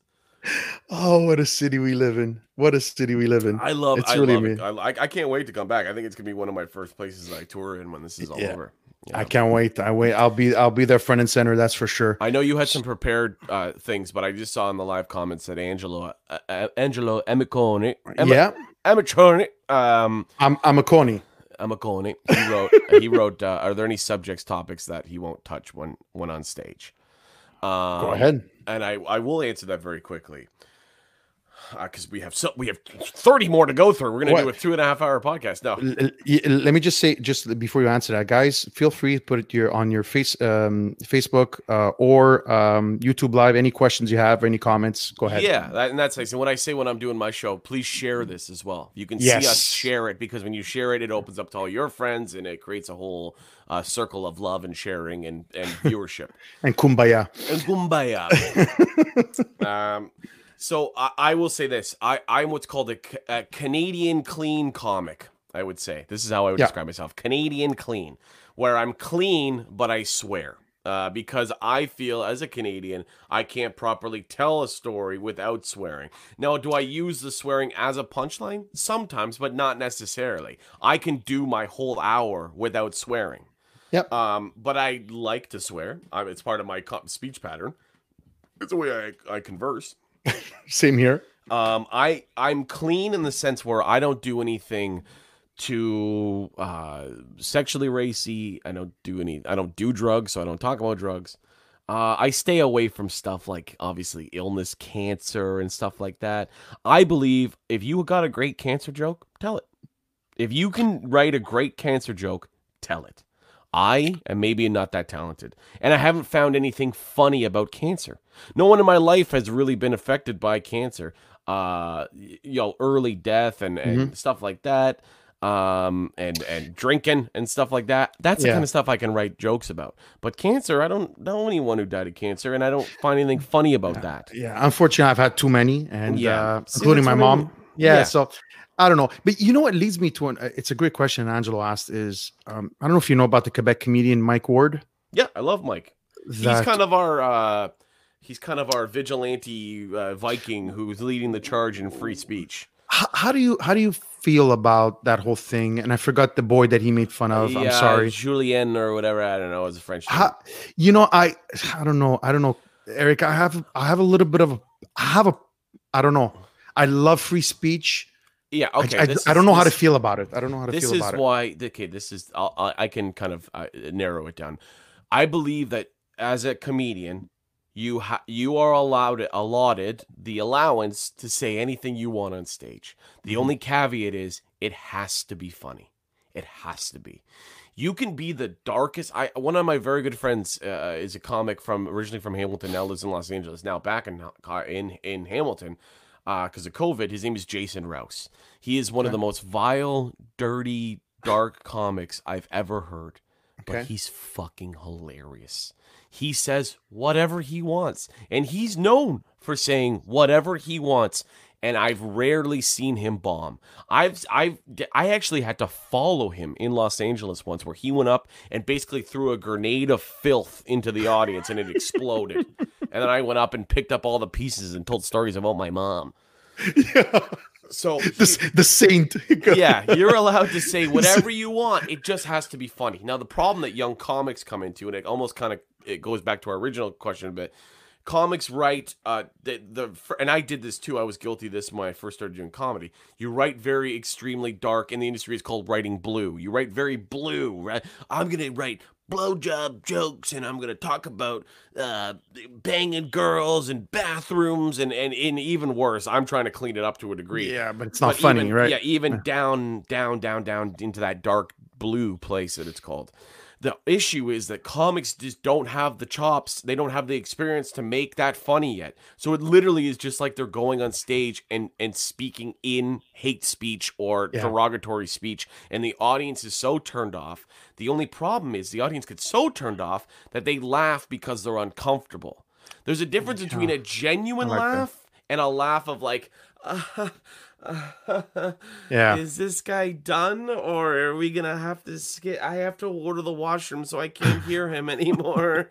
Oh, what a city we live in! What a city we live in! I love. It's I really love me. It. I, I can't wait to come back. I think it's gonna be one of my first places I tour in when this is all yeah. over. Yeah. I can't wait. I wait. I'll be. I'll be there front and center. That's for sure. I know you had some prepared uh, things, but I just saw in the live comments that Angelo, uh, uh, Angelo Amicone, Am- yeah, Amicone, um, I'm Amicone, Amicone. He wrote. he wrote. Uh, are there any subjects, topics that he won't touch when when on stage? Um, Go ahead. And I, I will answer that very quickly because uh, we have so we have thirty more to go through. We're going to do a two and a half hour podcast now. L- let me just say, just before you answer that, guys, feel free to put it your, on your face, um, Facebook uh, or um, YouTube Live. Any questions you have, any comments, go ahead. Yeah, that, and that's nice. And when I say when I'm doing my show, please share this as well. You can yes. see us share it because when you share it, it opens up to all your friends and it creates a whole uh, circle of love and sharing and, and viewership. and kumbaya. And kumbaya. um, So I, I will say this. I, I'm what's called a, a Canadian clean comic, I would say. This is how I would yeah. describe myself. Canadian clean, where I'm clean, but I swear. Uh, because I feel as a Canadian, I can't properly tell a story without swearing. Now, do I use the swearing as a punchline? Sometimes, but not necessarily. I can do my whole hour without swearing. Yep. Um, but I like to swear. I, it's part of my speech pattern. It's the way I, I converse. Same here. Um, I I'm clean in the sense where I don't do anything too uh, sexually racy. I don't do any. I don't do drugs, so I don't talk about drugs. Uh, I stay away from stuff like obviously illness, cancer, and stuff like that. I believe if you got a great cancer joke, tell it. If you can write a great cancer joke, tell it. I am maybe not that talented, and I haven't found anything funny about cancer. No one in my life has really been affected by cancer, uh, you know, early death and, and mm-hmm. stuff like that, um, and and drinking and stuff like that. That's yeah. the kind of stuff I can write jokes about. But cancer, I don't know anyone who died of cancer, and I don't find anything funny about yeah. that. Yeah, unfortunately, I've had too many, and yeah. uh, including my mom. Yeah, yeah, so. I don't know. But you know what leads me to an, it's a great question Angelo asked is, um, I don't know if you know about the Quebec comedian, Mike Ward. Yeah, I love Mike. That... He's kind of our, uh, he's kind of our vigilante uh, Viking who's leading the charge in free speech. How, how do you, how do you feel about that whole thing? And I forgot the boy that he made fun of. Yeah, I'm sorry. Julien or whatever. I don't know. It's a French name. How, you know, I, I don't know. I don't know, Eric, I have, I have a little bit of, a, I have a, I don't know. I love free speech. Yeah, okay. I, I, is, I don't know this, how to feel about it. I don't know how to feel about it. This is why, okay, this is, I'll, I can kind of uh, narrow it down. I believe that as a comedian, you ha- you are allowed allotted the allowance to say anything you want on stage. The mm-hmm. only caveat is it has to be funny. It has to be. You can be the darkest. I one of my very good friends uh, is a comic from originally from Hamilton, now lives in Los Angeles, now back in in, in Hamilton. Because uh, of COVID, his name is Jason Rouse. He is one okay. of the most vile, dirty, dark comics I've ever heard. Okay. But he's fucking hilarious. He says whatever he wants. And he's known for saying whatever he wants. and I've rarely seen him bomb. I've I've I actually had to follow him in Los Angeles once, where he went up and basically threw a grenade of filth into the audience and it exploded. And then I went up and picked up all the pieces and told stories about my mom. Yeah. So he, the, the saint. Yeah, you're allowed to say whatever you want. It just has to be funny. Now, the problem that young comics come into, and it almost kind of it goes back to our original question a bit. Comics write uh, the the and I did this too. I was guilty of this when I first started doing comedy. You write very extremely dark, and the industry is called writing blue. You write very blue. Right? I'm gonna write blowjob jokes, and I'm gonna talk about uh, banging girls and bathrooms, and, and and even worse, I'm trying to clean it up to a degree. Yeah, but it's not but funny, even, right? Yeah, even yeah. down, down, down, down into that dark blue place that it's called. The issue is that comics just don't have the chops. They don't have the experience to make that funny yet. So it literally is just like they're going on stage and, and speaking in hate speech or yeah. derogatory speech. And the audience is so turned off. The only problem is the audience gets so turned off that they laugh because they're uncomfortable. There's a difference yeah. between a genuine like laugh that. and a laugh of like... Uh, yeah. Is this guy done, or are we gonna have to skip? I have to order the washroom, so I can't hear him anymore.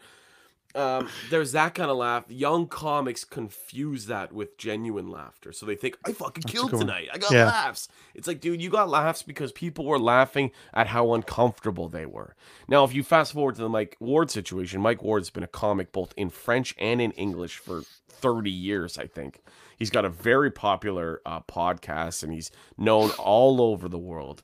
Um, there's that kind of laugh. Young comics confuse that with genuine laughter, so they think I fucking That's killed cool. tonight. I got yeah. laughs. It's like, dude, you got laughs because people were laughing at how uncomfortable they were. Now, if you fast forward to the Mike Ward situation, Mike Ward's been a comic both in French and in English for thirty years, I think. He's got a very popular uh, podcast, and he's known all over the world.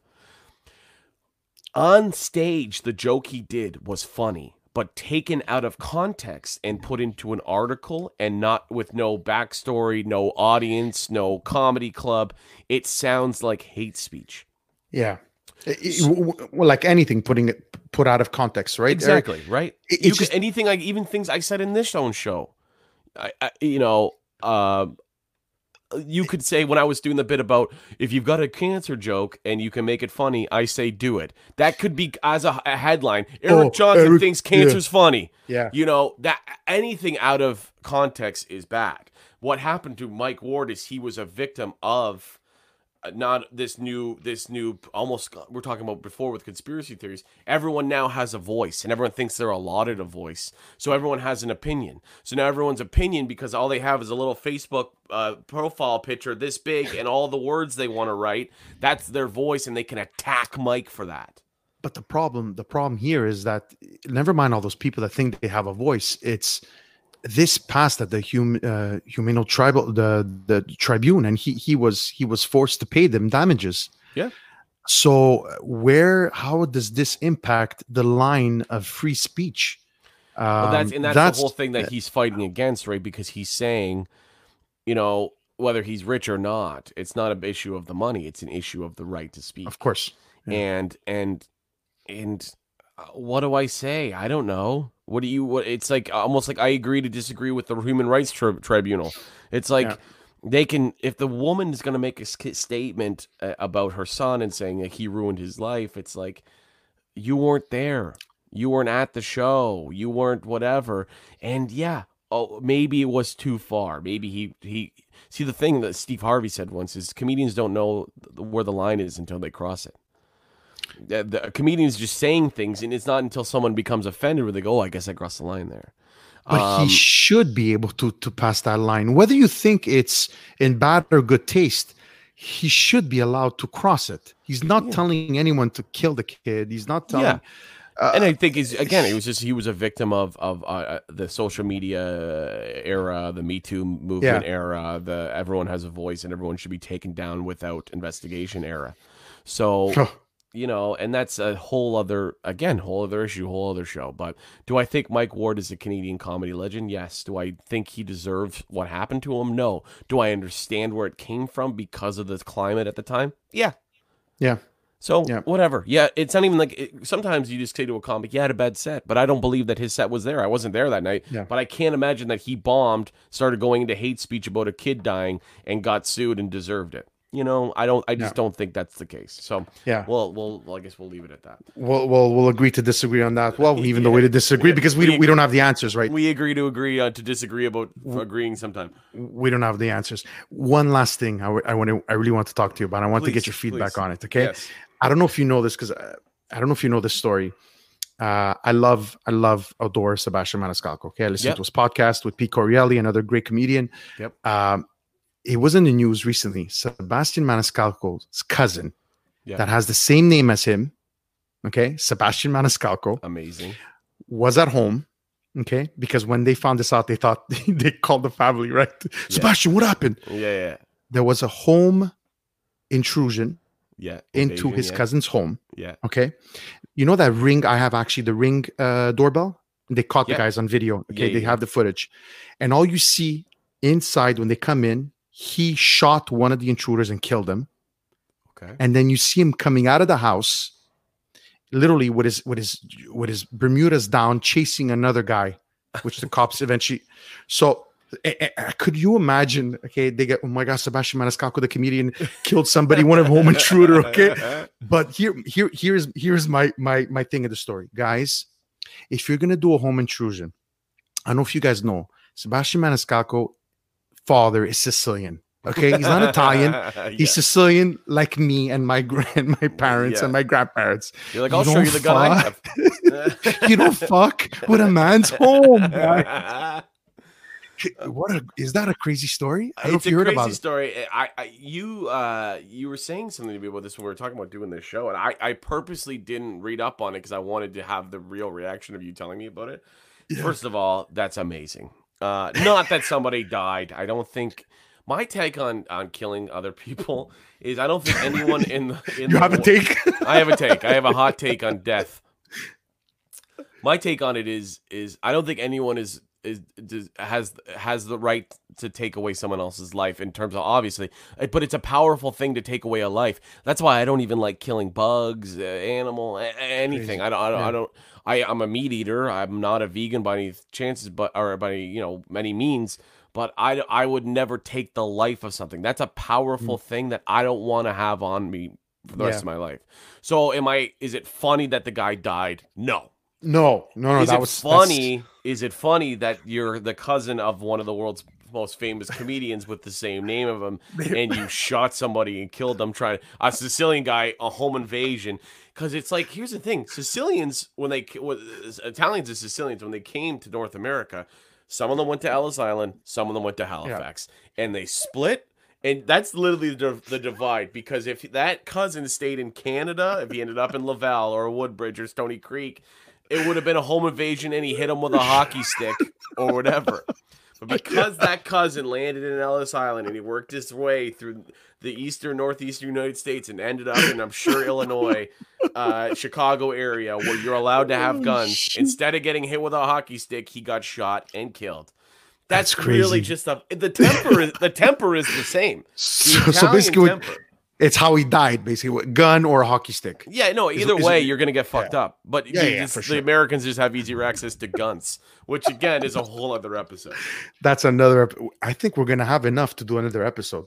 On stage, the joke he did was funny, but taken out of context and put into an article and not with no backstory, no audience, no comedy club, it sounds like hate speech. Yeah. It, well, like anything putting it put out of context, right? Exactly, Eric? Right? It, you just... can, anything, like even things I said in this own show, I, I, you know, uh, you could say when I was doing the bit about if you've got a cancer joke and you can make it funny, I say do it. That could be as a, a headline. Eric oh, Johnson Eric, thinks cancer's yeah. funny. Yeah, you know that anything out of context is bad. What happened to Mike Ward is he was a victim of not this new, this new almost we're talking about before with conspiracy theories. Everyone now has a voice, and everyone thinks they're allotted a voice. So everyone has an opinion. So now everyone's opinion, because all they have is a little Facebook Uh, profile picture this big and all the words they want to write, that's their voice, and they can attack Mike for that. But the problem the problem here is that never mind all those people that think they have a voice, it's this past that the human uh humano tribal the the tribune, and he he was he was forced to pay them damages. Yeah. So where how does this impact the line of free speech? Um, well, that's and that's, that's the whole thing that he's fighting against, right? Because he's saying, you know, whether he's rich or not, it's not an issue of the money. It's an issue of the right to speak. Of course. Yeah. And, and, and what do I say? I don't know. What do you, what it's like, almost like I agree to disagree with the Human Rights tri- Tribunal. It's like yeah. they can, if the woman is going to make a statement uh, about her son and saying that he ruined his life, it's like, you weren't there. You weren't at the show. You weren't whatever. And yeah. Oh, maybe it was too far. Maybe he, he... See, the thing that Steve Harvey said once is comedians don't know where the line is until they cross it. The, the comedians just saying things, and it's not until someone becomes offended where they go, oh, I guess I crossed the line there. But um, he should be able to, to pass that line. Whether you think it's in bad or good taste, he should be allowed to cross it. He's not yeah. telling anyone to kill the kid. He's not telling... Yeah. Uh, and I think he's again. It was just he was a victim of of uh, the social media era, the Me Too movement yeah. era, the everyone has a voice and everyone should be taken down without investigation era. So oh. you know, and that's a whole other again, whole other issue, whole other show. But do I think Mike Ward is a Canadian comedy legend? Yes. Do I think he deserves what happened to him? No. Do I understand where it came from because of the climate at the time? Yeah. Yeah. So, yeah. whatever. Yeah, it's not even like... It, sometimes you just say to a comic, yeah, I had a bad set, but I don't believe that his set was there. I wasn't there that night, yeah. but I can't imagine that he bombed, started going into hate speech about a kid dying, and got sued and deserved it. You know, I don't. I just yeah. don't think that's the case. So yeah, well, we'll. well I guess we'll leave it at that. Well, we'll we'll agree to disagree on that. Well, even yeah. though we to disagree because we we, we don't have the answers, right? We agree to agree uh, to disagree about agreeing sometime. We don't have the answers. One last thing, I, I want to. I really want to talk to you about. I want please, to get your feedback please. on it. Okay. Yes. I don't know if you know this because I, I don't know if you know this story. Uh, I love I love outdoor Sebastian Maniscalco. Okay, I listened yep. to his podcast with Pete Corielli, another great comedian. Yep. Um, It was in the news recently. Sebastian Maniscalco's cousin yeah. that has the same name as him, okay, Sebastian Maniscalco, amazing, was at home, okay, because when they found this out, they thought they called the family, right? Yeah. Sebastian, what happened? Yeah, yeah. There was a home intrusion yeah, invasion, into his yeah. cousin's home. Yeah. Okay. You know that ring? I have actually the ring uh, doorbell. They caught yeah. the guys on video. Okay. Yeah, yeah, they yeah. have the footage. And all you see inside when they come in, he shot one of the intruders and killed him. Okay. And then you see him coming out of the house, literally with his with his with his Bermudas down, chasing another guy, which the cops eventually. So, I, I, could you imagine? Okay, they get. Oh my God, Sebastian Maniscalco, the comedian, killed somebody, one of home intruder. Okay, but here, here, here is here is my my my thing of the story, guys. If you're gonna do a home intrusion, I don't know if you guys know Sebastian Maniscalco. Father is Sicilian. Okay, he's not Italian. yeah. He's Sicilian, like me and my grand, my parents yeah. and my grandparents. You're like, I'll you show you the gun I have. You don't fuck with a man's home. Guy. What a, is that a crazy story? I don't it's know if you heard about it. It's a crazy story. I, I, you, uh, you were saying something to me about this when we were talking about doing this show, and I, I purposely didn't read up on it because I wanted to have the real reaction of you telling me about it. Yeah. First of all, that's amazing. Uh, not that somebody died. I don't think my take on, on killing other people is I don't think anyone in the in you the have war, a take. I have a take. I have a hot take on death. My take on it is is I don't think anyone is is, is has has the right to take away someone else's life in terms of obviously, but it's a powerful thing to take away a life. That's why I don't even like killing bugs, uh, animal, a- anything. I don't. I don't. Yeah. I don't I, I'm a meat eater. I'm not a vegan by any chances, but or by you know many means. But I, I would never take the life of something. That's a powerful mm. thing that I don't want to have on me for the yeah. rest of my life. So am I? Is it funny that the guy died? No, no, no, no. Is that it was funny? That's... Is it funny that you're the cousin of one of the world's most famous comedians with the same name of him, and you shot somebody and killed them? Trying a Sicilian guy, a home invasion. Because it's like, here's the thing: Sicilians, when they Italians and Sicilians, when they came to North America, some of them went to Ellis Island, some of them went to Halifax, yeah. and they split. And that's literally the, the divide. Because if that cousin stayed in Canada, if he ended up in Laval or Woodbridge or Stony Creek, it would have been a home invasion, and he hit him with a hockey stick or whatever. But because that cousin landed in Ellis Island and he worked his way through the eastern, northeastern United States and ended up in, I'm sure, Illinois, uh, Chicago area where you're allowed to have guns. Instead of getting hit with a hockey stick, he got shot and killed. That's, That's crazy. Really just a, the temper. Is, the temper is the same. The so, so basically, temper. It's how he died, basically, gun or a hockey stick. Yeah, no, either is, way, is, you're going to get fucked yeah. up. But yeah, yeah, the sure. Americans just have easier access to guns, which, again, is a whole other episode. That's another ep- I think we're going to have enough to do another episode.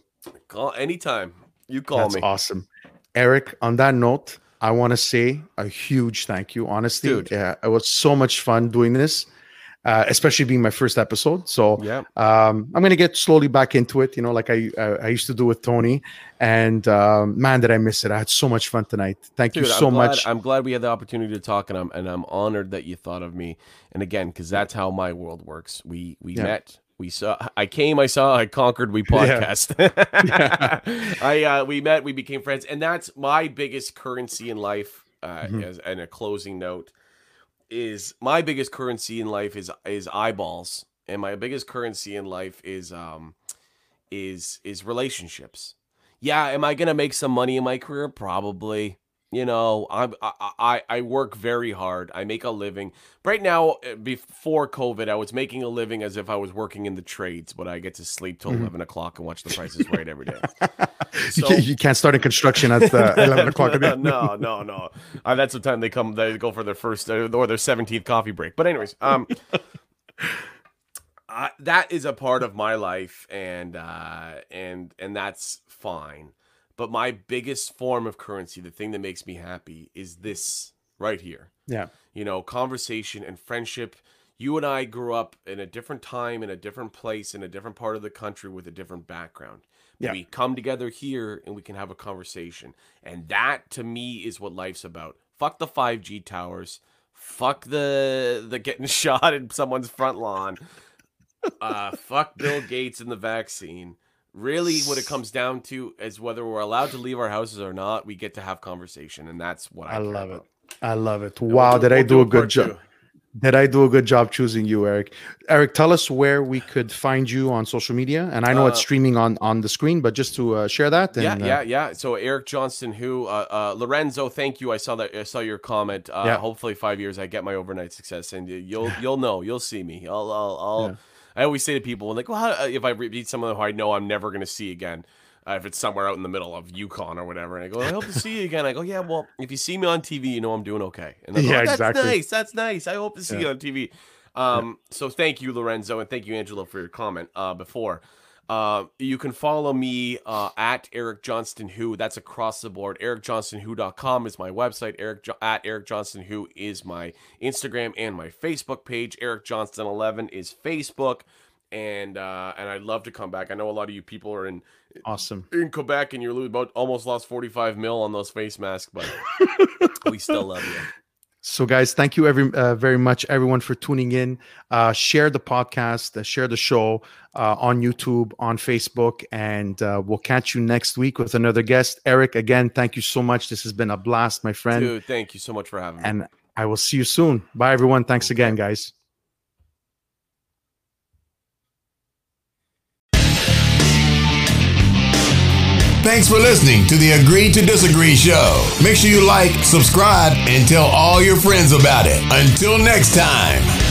Call anytime. You call That's me. That's awesome. Eric, on that note, I want to say a huge thank you, honestly. Dude. Yeah, it was so much fun doing this. Uh, especially being my first episode. So yeah. um, I'm going to get slowly back into it, you know, like I uh, I used to do with Tony. And um, man, did I miss it. I had so much fun tonight. Thank Dude, you so I'm glad, much. I'm glad we had the opportunity to talk, and I'm and I'm honored that you thought of me. And again, because that's how my world works. We we yeah. met. We saw, I came, I saw, I conquered, we podcast. Yeah. yeah. I uh, we met, we became friends. And that's my biggest currency in life. Uh, mm-hmm. as, and a closing note. Is my biggest currency in life is is eyeballs, and my biggest currency in life is um is is relationships. Yeah, am I gonna make some money in my career? Probably. You know, I'm I I work very hard. I make a living right now. Before COVID, I was making a living as if I was working in the trades, but I get to sleep till mm-hmm. eleven o'clock and watch The Price Is Right every day. So, you can't start in construction at uh, eleven o'clock. No, no, no, no. Uh, that's the time they come. They go for their first uh, or their seventeenth coffee break. But anyways, um, I, that is a part of my life, and uh, and and that's fine. But my biggest form of currency, the thing that makes me happy, is this right here. Yeah. You know, conversation and friendship. You and I grew up in a different time, in a different place, in a different part of the country with a different background. Yeah. We come together here and we can have a conversation. And that, to me, is what life's about. Fuck the five G towers. Fuck the the getting shot in someone's front lawn. Uh, fuck Bill Gates and the vaccine. Really, what it comes down to is whether we're allowed to leave our houses or not. We get to have conversation, and that's what I, I love about. it. I love it. And wow, we'll do, did we'll I do, do a good job? Two. Did I do a good job choosing you, Eric? Eric, tell us where we could find you on social media. And I know uh, it's streaming on, on the screen, but just to uh, share that. And, yeah, yeah, uh, yeah. So Eric Johnston, who uh, uh, Lorenzo, thank you. I saw that. I saw your comment. Uh, yeah. Hopefully, five years I get my overnight success, and you'll you'll know. You'll see me. I'll I'll. I'll yeah. I always say to people, like, well, how, if I read someone who I know I'm never going to see again, uh, if it's somewhere out in the middle of Yukon or whatever, and I go, I hope to see you again. I go, yeah, well, if you see me on T V, you know I'm doing okay. And yeah, like, that's exactly. nice. That's nice. I hope to see yeah. you on T V. Um, yeah. So thank you, Lorenzo, and thank you, Angela, for your comment uh, before. Uh, you can follow me uh, at Eric Johnston Who. That's across the board. Eric Johnston Who dot com is my website. Eric jo- at Eric Johnston Who is my Instagram and my Facebook page. Eric Johnston eleven is Facebook, and uh, and I'd love to come back. I know a lot of you people are in awesome in Quebec, and you're about almost lost forty-five mil on those face masks, but we still love you. So, guys, thank you every uh, very much, everyone, for tuning in. Uh, share the podcast, uh, share the show uh, on YouTube, on Facebook, and uh, we'll catch you next week with another guest. Eric, again, thank you so much. This has been a blast, my friend. Dude, thank you so much for having me. And I will see you soon. Bye, everyone. Thanks again, guys. Thanks for listening to the Agree to Disagree show. Make sure you like, subscribe, and tell all your friends about it. Until next time.